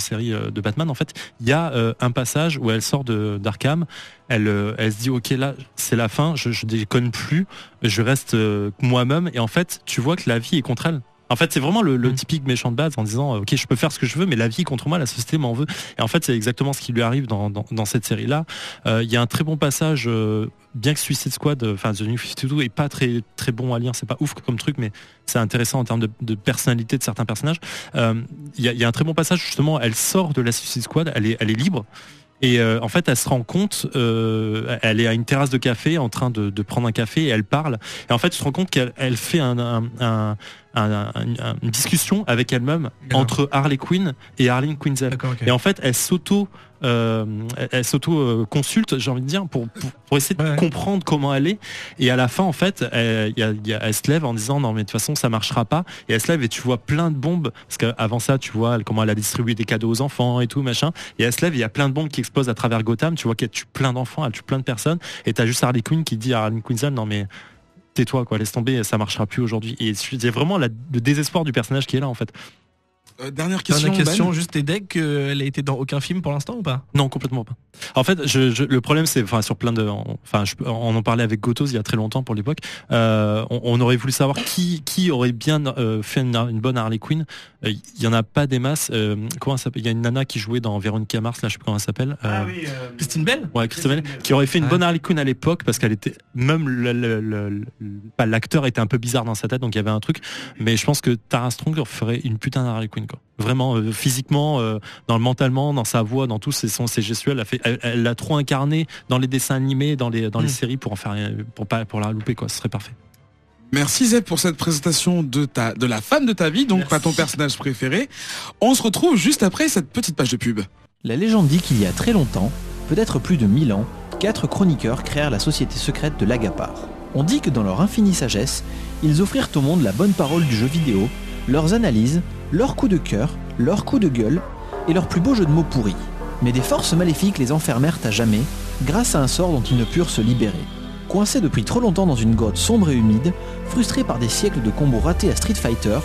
série de Batman, en fait, il y a un passage où elle sort d'Arkham, elle se dit ok, là c'est la fin, je déconne plus, je reste moi-même, et en fait tu vois que la vie est contre elle. En fait, c'est vraiment le typique méchant de base, en disant ok, je peux faire ce que je veux, mais la vie est contre moi, la société m'en veut. Et en fait, c'est exactement ce qui lui arrive dans cette série-là. Il y a un très bon passage, bien que Suicide Squad, enfin The New 52 est pas très très bon à lire, c'est pas ouf comme truc, mais c'est intéressant en termes de personnalité de certains personnages. Il y a un très bon passage justement. Elle sort de la Suicide Squad, elle est libre. Et en fait, elle se rend compte, elle est à une terrasse de café en train de prendre un café, et elle parle. Et en fait, tu te rends compte qu'elle fait une discussion avec elle-même entre Harley Quinn et Harleen Quinzel. Okay. Et en fait, elle s'auto-consulte, j'ai envie de dire, pour essayer de comprendre comment elle est. Et à la fin, en fait, elle se lève en disant non mais de toute façon ça marchera pas. Et elle se lève et tu vois plein de bombes, parce qu'avant ça, tu vois comment elle a distribué des cadeaux aux enfants et tout machin. Et elle se lève, il y a plein de bombes qui explosent à travers Gotham. Tu vois qu'elle tue plein d'enfants, elle tue plein de personnes. Et t'as juste Harley Quinn qui dit à Harleen Quinzel non mais tais-toi quoi, laisse tomber, ça marchera plus aujourd'hui. Et c'est vraiment le désespoir du personnage qui est là en fait. Dernière question, juste tes decks, elle a été dans aucun film pour l'instant ou pas ? Non, complètement pas. En fait, le problème c'est, enfin sur plein de, enfin on en parlait avec Gotos il y a très longtemps pour l'époque. On aurait voulu savoir qui aurait bien fait une bonne Harley Quinn. Il y en a pas des masses. Comment ça s'appelle ? Il y a une nana qui jouait dans Véronica Mars, là je sais plus comment elle s'appelle. Ah oui. Christine Bell ? Ouais, Christine Bell, qui aurait fait une bonne Harley Quinn à l'époque, parce qu'elle était même l'acteur était un peu bizarre dans sa tête, donc il y avait un truc. Mais je pense que Tara Strong ferait une putain d'Harley Quinn. Quoi. Vraiment physiquement, dans le mentalement, dans sa voix, dans tout, ses gestuels, elle l'a trop incarné dans les dessins animés, dans les séries pour en faire, pour la louper quoi, ce serait parfait. Merci Zeb pour cette présentation de la femme de ta vie, donc pas ton personnage préféré. On se retrouve juste après cette petite page de pub. La légende dit qu'il y a très longtemps, peut-être plus de 1000 ans, 4 chroniqueurs créèrent la société secrète de l'Agapar. On dit que dans leur infinie sagesse, ils offrirent au monde la bonne parole du jeu vidéo, leurs analyses, leurs coups de cœur, leurs coups de gueule et leurs plus beaux jeux de mots pourris. Mais des forces maléfiques les enfermèrent à jamais grâce à un sort dont ils ne purent se libérer. Coincés depuis trop longtemps dans une grotte sombre et humide, frustrés par des siècles de combos ratés à Street Fighter,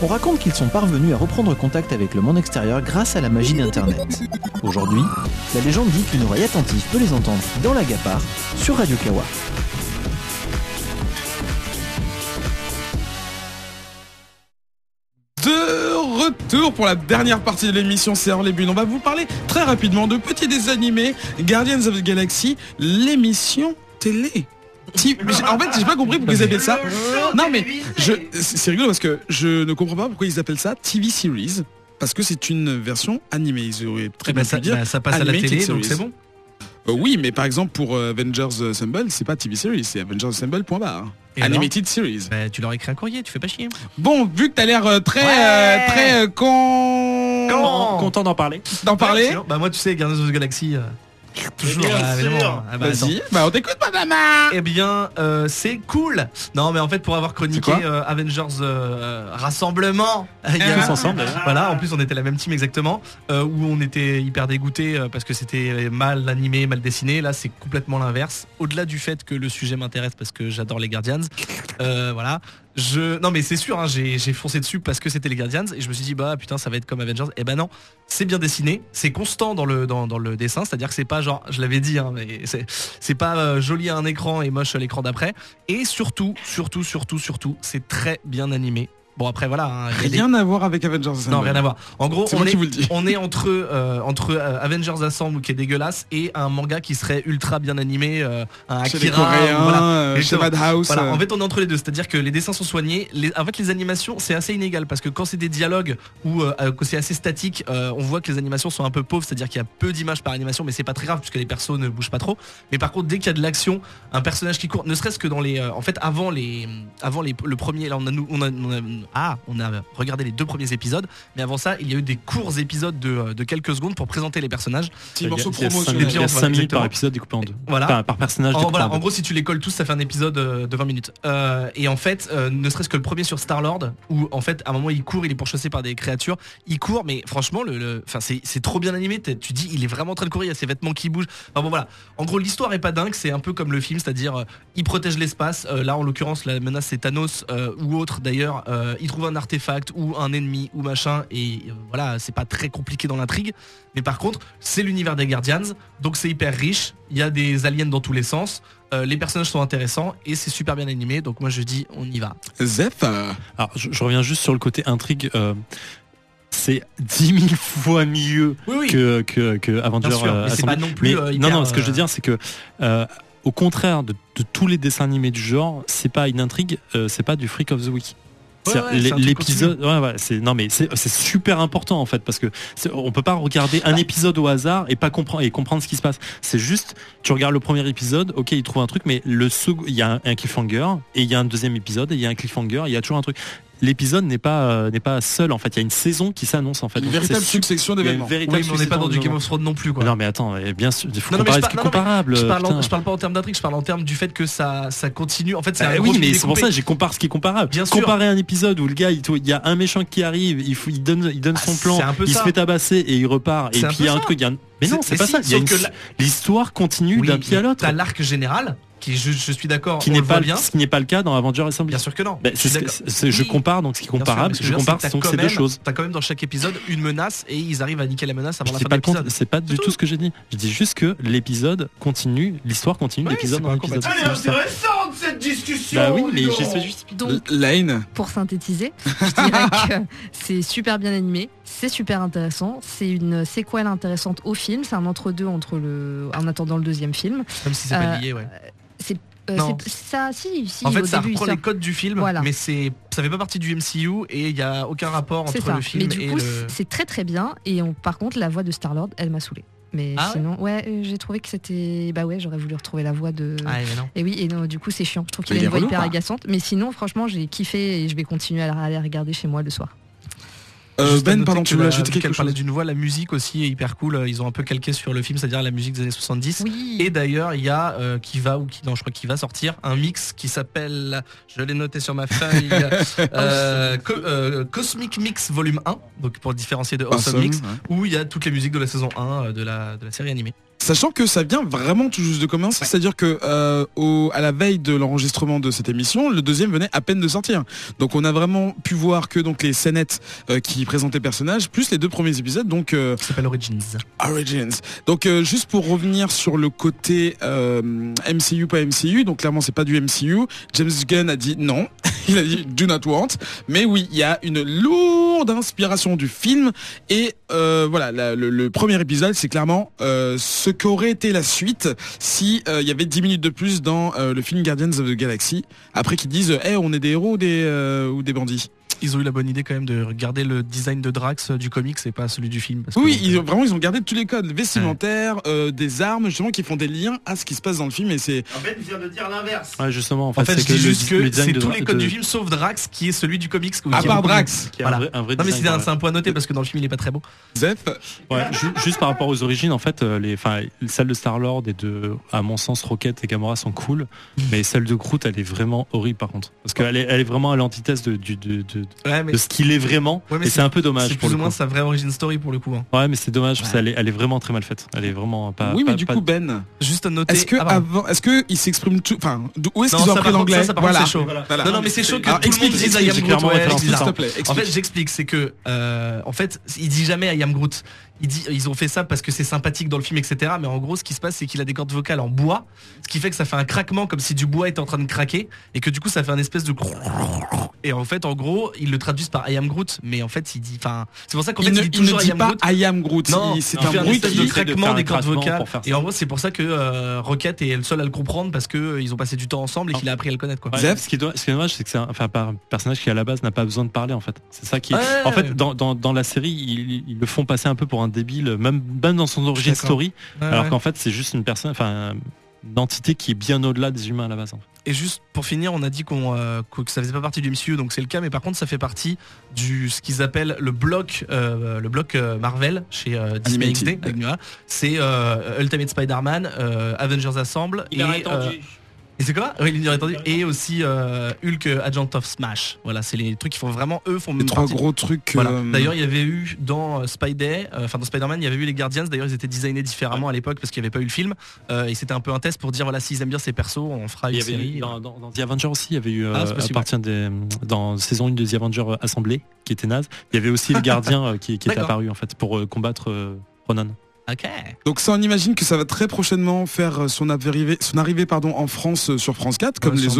on raconte qu'ils sont parvenus à reprendre contact avec le monde extérieur grâce à la magie d'Internet. Aujourd'hui, la légende dit qu'une oreille attentive peut les entendre dans l'Agapar sur Radio Kawa. De retour pour la dernière partie de l'émission, c'est Hors les Bulles. On va vous parler très rapidement de petits dessins animés, Guardians of the Galaxy, l'émission télé. En fait, j'ai pas compris pourquoi ils appellent ça. Non mais, c'est rigolo parce que je ne comprends pas pourquoi ils appellent ça TV Series, parce que c'est une version animée. Ils auraient très bien pu dire. Ça passe à la télé, donc c'est bon. Oui, mais par exemple pour Avengers Assemble, c'est pas TV Series, c'est Avengers Assemble point barre. Animated Series. Bah, tu leur écris un courrier, tu fais pas chier. Bon, vu que t'as l'air content d'en parler. Sûr. Bah moi tu sais, Guardians of the Galaxy. Toujours, évidemment. Ah bah, vas-y, bah, on t'écoute madame. Eh bien, c'est cool. Non mais en fait, pour avoir chroniqué Avengers Rassemblement, tous ensemble. Voilà, en plus on était la même team exactement, où on était hyper dégoûtés parce que c'était mal animé, mal dessiné. Là, c'est complètement l'inverse. Au-delà du fait que le sujet m'intéresse parce que j'adore les Guardians, voilà. Non mais c'est sûr, hein, j'ai foncé dessus parce que c'était les Guardians et je me suis dit bah putain ça va être comme Avengers. Et ben non, c'est bien dessiné, c'est constant dans le dessin, c'est-à-dire que c'est pas genre, je l'avais dit, hein, mais c'est pas joli à un écran et moche à l'écran d'après. Et surtout, c'est très bien animé. Bon après voilà, hein, rien à voir avec Avengers Assemble. Non, rien à voir. En gros, on est entre Avengers Assemble qui est dégueulasse et un manga qui serait ultra bien animé, un Akira, Coréens, voilà. Chez Madhouse. Voilà. En fait, on est entre les deux, c'est-à-dire que les dessins sont soignés, les animations, c'est assez inégal parce que quand c'est des dialogues ou quand c'est assez statique, on voit que les animations sont un peu pauvres, c'est-à-dire qu'il y a peu d'images par animation, mais c'est pas très grave puisque les persos ne bougent pas trop. Mais par contre, dès qu'il y a de l'action, un personnage qui court, ne serait-ce que dans les en fait avant les le premier, là on a regardé les 2 premiers épisodes, mais avant ça, il y a eu des courts épisodes de quelques secondes pour présenter les personnages. Petit morceau promo, il y a 5 minutes par épisode découpé en 2. Voilà. Enfin, par personnage découpé en 2. En gros, si tu les colles tous, ça fait un épisode de 20 minutes. Et en fait, ne serait-ce que le premier sur Star-Lord, où en fait, à un moment, il court, il est pourchassé par des créatures. Il court, mais franchement, c'est trop bien animé. Tu dis, il est vraiment en train de courir, il y a ses vêtements qui bougent. Enfin bon, voilà. En gros, l'histoire est pas dingue, c'est un peu comme le film, c'est-à-dire, il protège l'espace. Là, en l'occurrence, la menace, c'est Thanos ou autre d'ailleurs. Il trouve un artefact ou un ennemi ou machin et voilà, c'est pas très compliqué dans l'intrigue, mais par contre c'est l'univers des Guardians, donc c'est hyper riche, il y a des aliens dans tous les sens, les personnages sont intéressants et c'est super bien animé, donc moi je dis on y va. Zeph, alors je reviens juste sur le côté intrigue, c'est 10 000 fois mieux que Avengers Assemble, ce que je veux dire c'est que au contraire de tous les dessins animés du genre, c'est pas une intrigue, c'est pas du Freak of the Week. L'épisode, c'est super important en fait parce que on peut pas regarder un épisode au hasard et pas comprendre ce qui se passe. C'est juste, tu regardes le premier épisode, ok, il trouve un truc, mais il y a un cliffhanger et il y a un deuxième épisode et il y a un cliffhanger, il y a toujours un truc. L'épisode n'est pas seul en fait, il y a une saison qui s'annonce en fait. Une véritable succession d'événements. Oui, mais on n'est pas dans du Game of Thrones non plus quoi. Non mais attends, bien sûr, il faut comparer ce qui est comparable. Je parle pas en termes d'intrigue, je parle en termes du fait que ça continue. En fait, c'est un gros film découpé. Oui, mais c'est pour ça que j'ai comparé ce qui est comparable. Comparer un épisode où le gars, il y a un méchant qui arrive, il donne son plan, il se fait tabasser et il repart, et puis il y a un truc. Mais non, c'est pas ça. L'histoire continue d'un pied à l'autre. T'as l'arc général. Je suis d'accord. Ce qui n'est pas le cas dans Avengers Assemble. Bien sûr que non. Je compare, donc ce qui est comparable, ce que je compare, c'est ces deux choses. T'as quand même dans chaque épisode une menace et ils arrivent à niquer la menace avant la fin de l'épisode. C'est pas du tout ce que j'ai dit. Je dis juste que l'épisode continue, l'histoire continue d'épisode en épisode. Elle est intéressante cette discussion. Bah oui, mais je suis juste. Donc, pour synthétiser, je dirais que c'est super bien animé, c'est super intéressant, c'est une séquelle intéressante au film, c'est un entre-deux en attendant le deuxième film. Comme si c'est pas lié, ouais. C'est ça, si. En fait, ça reprend les codes du film, voilà. Mais ça fait pas partie du MCU et il y a aucun rapport entre le film et le. Mais du coup, c'est très très bien. Et par contre, la voix de Star-Lord, elle m'a saoulée. Mais sinon, j'ai trouvé que c'était. Bah ouais, j'aurais voulu retrouver la voix de. Ah, mais non. Et oui, et non, du coup, c'est chiant. Je trouve qu'il a une voix hyper agaçante. Mais sinon, franchement, j'ai kiffé et je vais continuer à aller regarder chez moi le soir. Pardon, tu voulais ajouter quelque chose? Parlait d'une voix, la musique aussi est hyper cool. Ils ont un peu calqué sur le film, c'est-à-dire la musique des années 70. Oui. Et d'ailleurs, il y a qui va sortir un mix qui s'appelle, je l'ai noté sur ma feuille, Cosmic Mix Volume 1, donc pour différencier de Awesome Mix, où il y a toutes les musiques de la saison 1 de la série animée. Sachant que ça vient vraiment tout juste de commencer, c'est-à-dire que à la veille de l'enregistrement de cette émission, le deuxième venait à peine de sortir. Donc on a vraiment pu voir que donc les scénettes qui présentaient personnages, plus les 2 premiers épisodes. Donc ça s'appelle Origins. Donc juste pour revenir sur le côté MCU pas MCU, donc clairement c'est pas du MCU. James Gunn a dit non. il a dit Do Not Want. Mais oui, il y a une lourde inspiration du film. Et voilà, le premier épisode, c'est clairement ce qu'aurait été la suite si il y avait 10 minutes de plus dans le film Guardians of the Galaxy. Après qu'ils disent hey, on est des héros ou des bandits. Ils ont eu la bonne idée quand même de garder le design de Drax du comics et pas celui du film. Parce oui, que... ils ont gardé tous les codes vestimentaires, des armes, justement, qui font des liens à ce qui se passe dans le film. Et c'est... En fait, ils viennent de dire l'inverse. Ouais, justement. En fait, c'est que juste que c'est tous les codes du film sauf Drax, qui est celui du comics. À part Drax. Voilà. Un vrai non, mais c'est un point à noter parce que dans le film, il est pas très beau. Zef. Ouais, juste par rapport aux origines, en fait, celle de Star-Lord et à mon sens, Rocket et Gamora sont cool, mais celle de Groot, elle est vraiment horrible par contre, parce qu'elle est vraiment à l'antithèse de ce qu'il est vraiment, et c'est un peu dommage. C'est plus ou moins sa vraie origin story pour le coup. Ouais, mais c'est dommage, parce qu'elle est vraiment très mal faite. Elle est vraiment pas. Oui, mais du coup, Ben, juste à noter. Est-ce que il s'exprime tout, enfin, où est-ce qu'ils ont pris l'anglais ? Voilà. Non, mais c'est chaud que tout le monde dise I am Groot. S'il te plaît. En fait, j'explique, c'est que, en fait, il dit jamais I am Groot. Il dit, ils ont fait ça parce que c'est sympathique dans le film, etc. Mais en gros, ce qui se passe, c'est qu'il a des cordes vocales en bois, ce qui fait que ça fait un craquement comme si du bois était en train de craquer, et que du coup, ça fait un espèce de. Et en fait, en gros, ils le traduisent par I am Groot, mais en fait, il dit. Enfin, c'est pour ça qu'en fait, il dit toujours I am Groot. Il ne dit pas I am Groot. Non, c'est un bruit de craquement des cordes vocales. Et en gros, c'est pour ça que Rocket est le seul à le comprendre parce que ils ont passé du temps ensemble et qu'il a appris à le connaître. Quoi. Ouais, ce qui est dommage, c'est que c'est un personnage qui à la base n'a pas besoin de parler. En fait, c'est ça qui. Ouais. En fait, dans la série, ils le font passer un peu pour un débile, même dans son origin story, alors qu'en fait c'est juste une personne, enfin une entité qui est bien au-delà des humains à la base. En fait. Et juste pour finir, on a dit que ça faisait pas partie du MCU, donc c'est le cas, mais par contre ça fait partie du ce qu'ils appellent le bloc Marvel chez Disney XD. C'est Ultimate Spider-Man, Avengers Assemble et c'est quoi ? Oui, il aurait entendu. Et aussi Hulk, Agent of Smash. Voilà, c'est les trucs qui font vraiment font les trois gros trucs. Voilà. D'ailleurs, il y avait eu dans dans Spider-Man, il y avait eu les Guardians. D'ailleurs, ils étaient designés différemment à l'époque parce qu'il n'y avait pas eu le film. Et c'était un peu un test pour dire voilà, s'ils aiment bien ces persos, on fera une série. Dans The Avengers aussi, il y avait eu dans saison 1 de The Avengers Assemblée qui était naze. Il y avait aussi le Gardien qui était apparu en fait pour combattre Ronan. Okay. Donc ça, on imagine que ça va très prochainement faire son arrivée en France sur France 4, comme les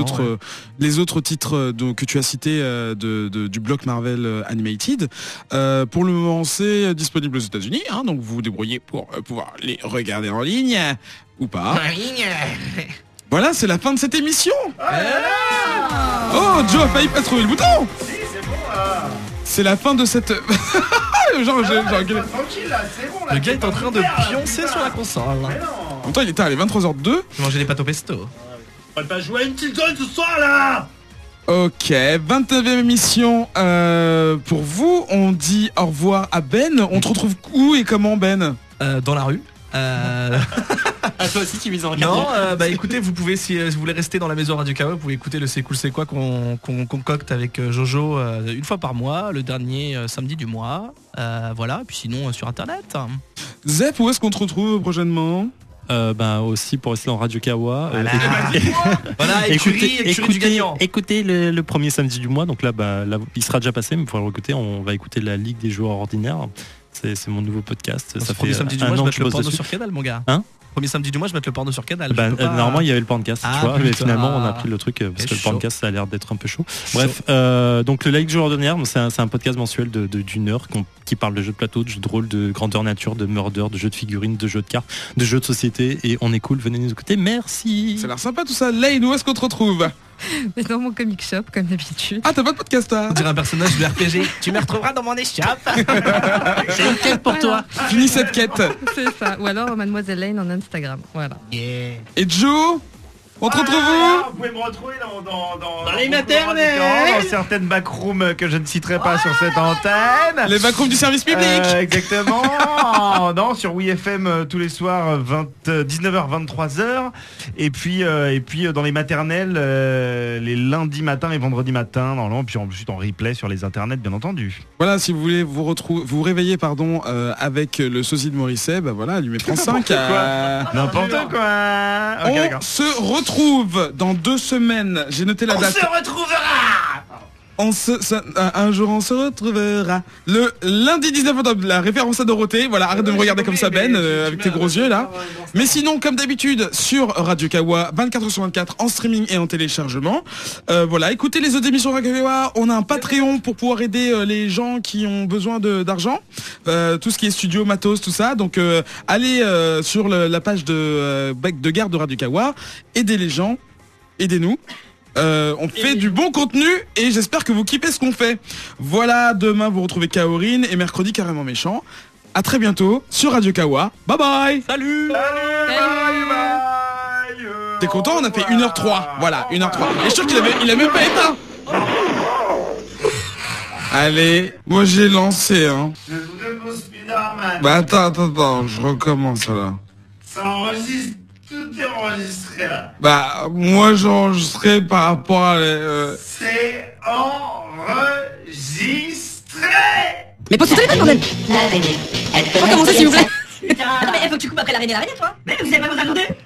autres titres que tu as cités du bloc Marvel Animated. Pour le moment, c'est disponible aux États-Unis, hein, donc vous vous débrouillez pour pouvoir les regarder en ligne ou pas. En ligne. Voilà, c'est la fin de cette émission. Oh, Joe a failli pas trouver le bouton. Si, c'est bon là. C'est la fin de cette... Genre, tranquille là, c'est bon là. Le gars est en train de pioncer sur la console. En même temps, il était à les 23h02. Il mangeait des pâtes au pesto. On va pas jouer à une petite zone ce soir là. Ok, 29e émission pour vous. On dit au revoir à Ben. On te retrouve où et comment, Ben ? Dans la rue. Ah, toi aussi tu mises en regardant. Non, écoutez, vous pouvez, si vous voulez rester dans la maison Radio KO, vous pouvez écouter le C'est Cool C'est Quoi qu'on concocte avec Jojo une fois par mois, le dernier samedi du mois. Voilà, et puis sinon sur internet. Zep, où est-ce qu'on te retrouve prochainement ? Aussi pour rester dans Radio Kawa. Voilà, voilà, écoutez du gagnant. Écoutez le premier samedi du mois, donc là, il sera déjà passé, mais il faudra le réécouter. On va écouter la Ligue des joueurs ordinaires. C'est mon nouveau podcast. Ça fait un an que je bosse dessus. Sur Canal, mon gars. Hein ? Premier samedi du mois, je vais mettre le porno sur Canal. Normalement, il y avait le porncast, mais finalement, on a pris le truc parce que le porncast, ça a l'air d'être un peu chaud. Bref, donc le Live du jour dernier, c'est un podcast mensuel d'une heure qui parle de jeux de plateau, de jeux de rôle, de grandeur nature, de murder, de jeux de figurines, de jeux de cartes, de jeux de société. Et on est cool, venez nous écouter. Merci. Ça a l'air sympa tout ça. Lane, où est-ce qu'on te retrouve ? Dans mon comic shop, comme d'habitude. Ah, t'as pas de podcast, hein ? On dirait un personnage de RPG. Tu me retrouveras dans mon échappe. J'ai une quête pour toi. Finis cette quête. C'est ça. Ou alors Mademoiselle Lane en Instagram. Voilà. Yeah. Et Joe ? On te retrouve où ? Vous pouvez me retrouver dans les maternelles, dans certaines backrooms que je ne citerai pas sur cette antenne. Les backrooms du service public. Exactement. Non, sur WeFM tous les soirs 19h 23h et puis dans les maternelles les lundis matin et vendredis matin normalement, puis ensuite en replay sur les internets bien entendu. Voilà, si vous voulez vous réveiller avec le sosie de Morrissey, voilà, allumez France 5 n'importe quoi. Okay, on se retrouve dans 2 semaines. J'ai noté la date. On se retrouvera Un jour on se retrouvera. Le lundi 19 octobre, la référence à Dorothée. Voilà, arrête de me regarder comme ça, Ben, avec tes gros yeux là. Mais sinon, comme d'habitude, sur Radio Kawa, 24h/24 en streaming et en téléchargement. Voilà, écoutez les autres émissions Radio Kawa. On a un Patreon pour pouvoir aider les gens qui ont besoin d'argent. Tout ce qui est studio, matos, tout ça. Donc allez sur la page de garde de Radio Kawa. Aidez les gens, aidez-nous. On fait du bon contenu et j'espère que vous kiffez ce qu'on fait. Voilà, demain vous retrouvez Kaorine et mercredi Carrément Méchant. À très bientôt sur Radio Kawa. Bye bye. Salut. Bye. T'es content? On a fait 1h03. Voilà, 1h03. Et je suis sûr qu'il a même pas éteint. Allez, moi j'ai lancé hein. Bah attends, je recommence là. Ça enregistre. Tout est enregistré là. Bah, moi j'ai enregistré par rapport à... C'est enregistré. Mais pose ton téléphone, bordel. L'araignée, elle peut... Faut commencer s'il vous plaît. Attends, mais faut que tu coupes après l'araignée, toi. Mais vous avez pas besoin de...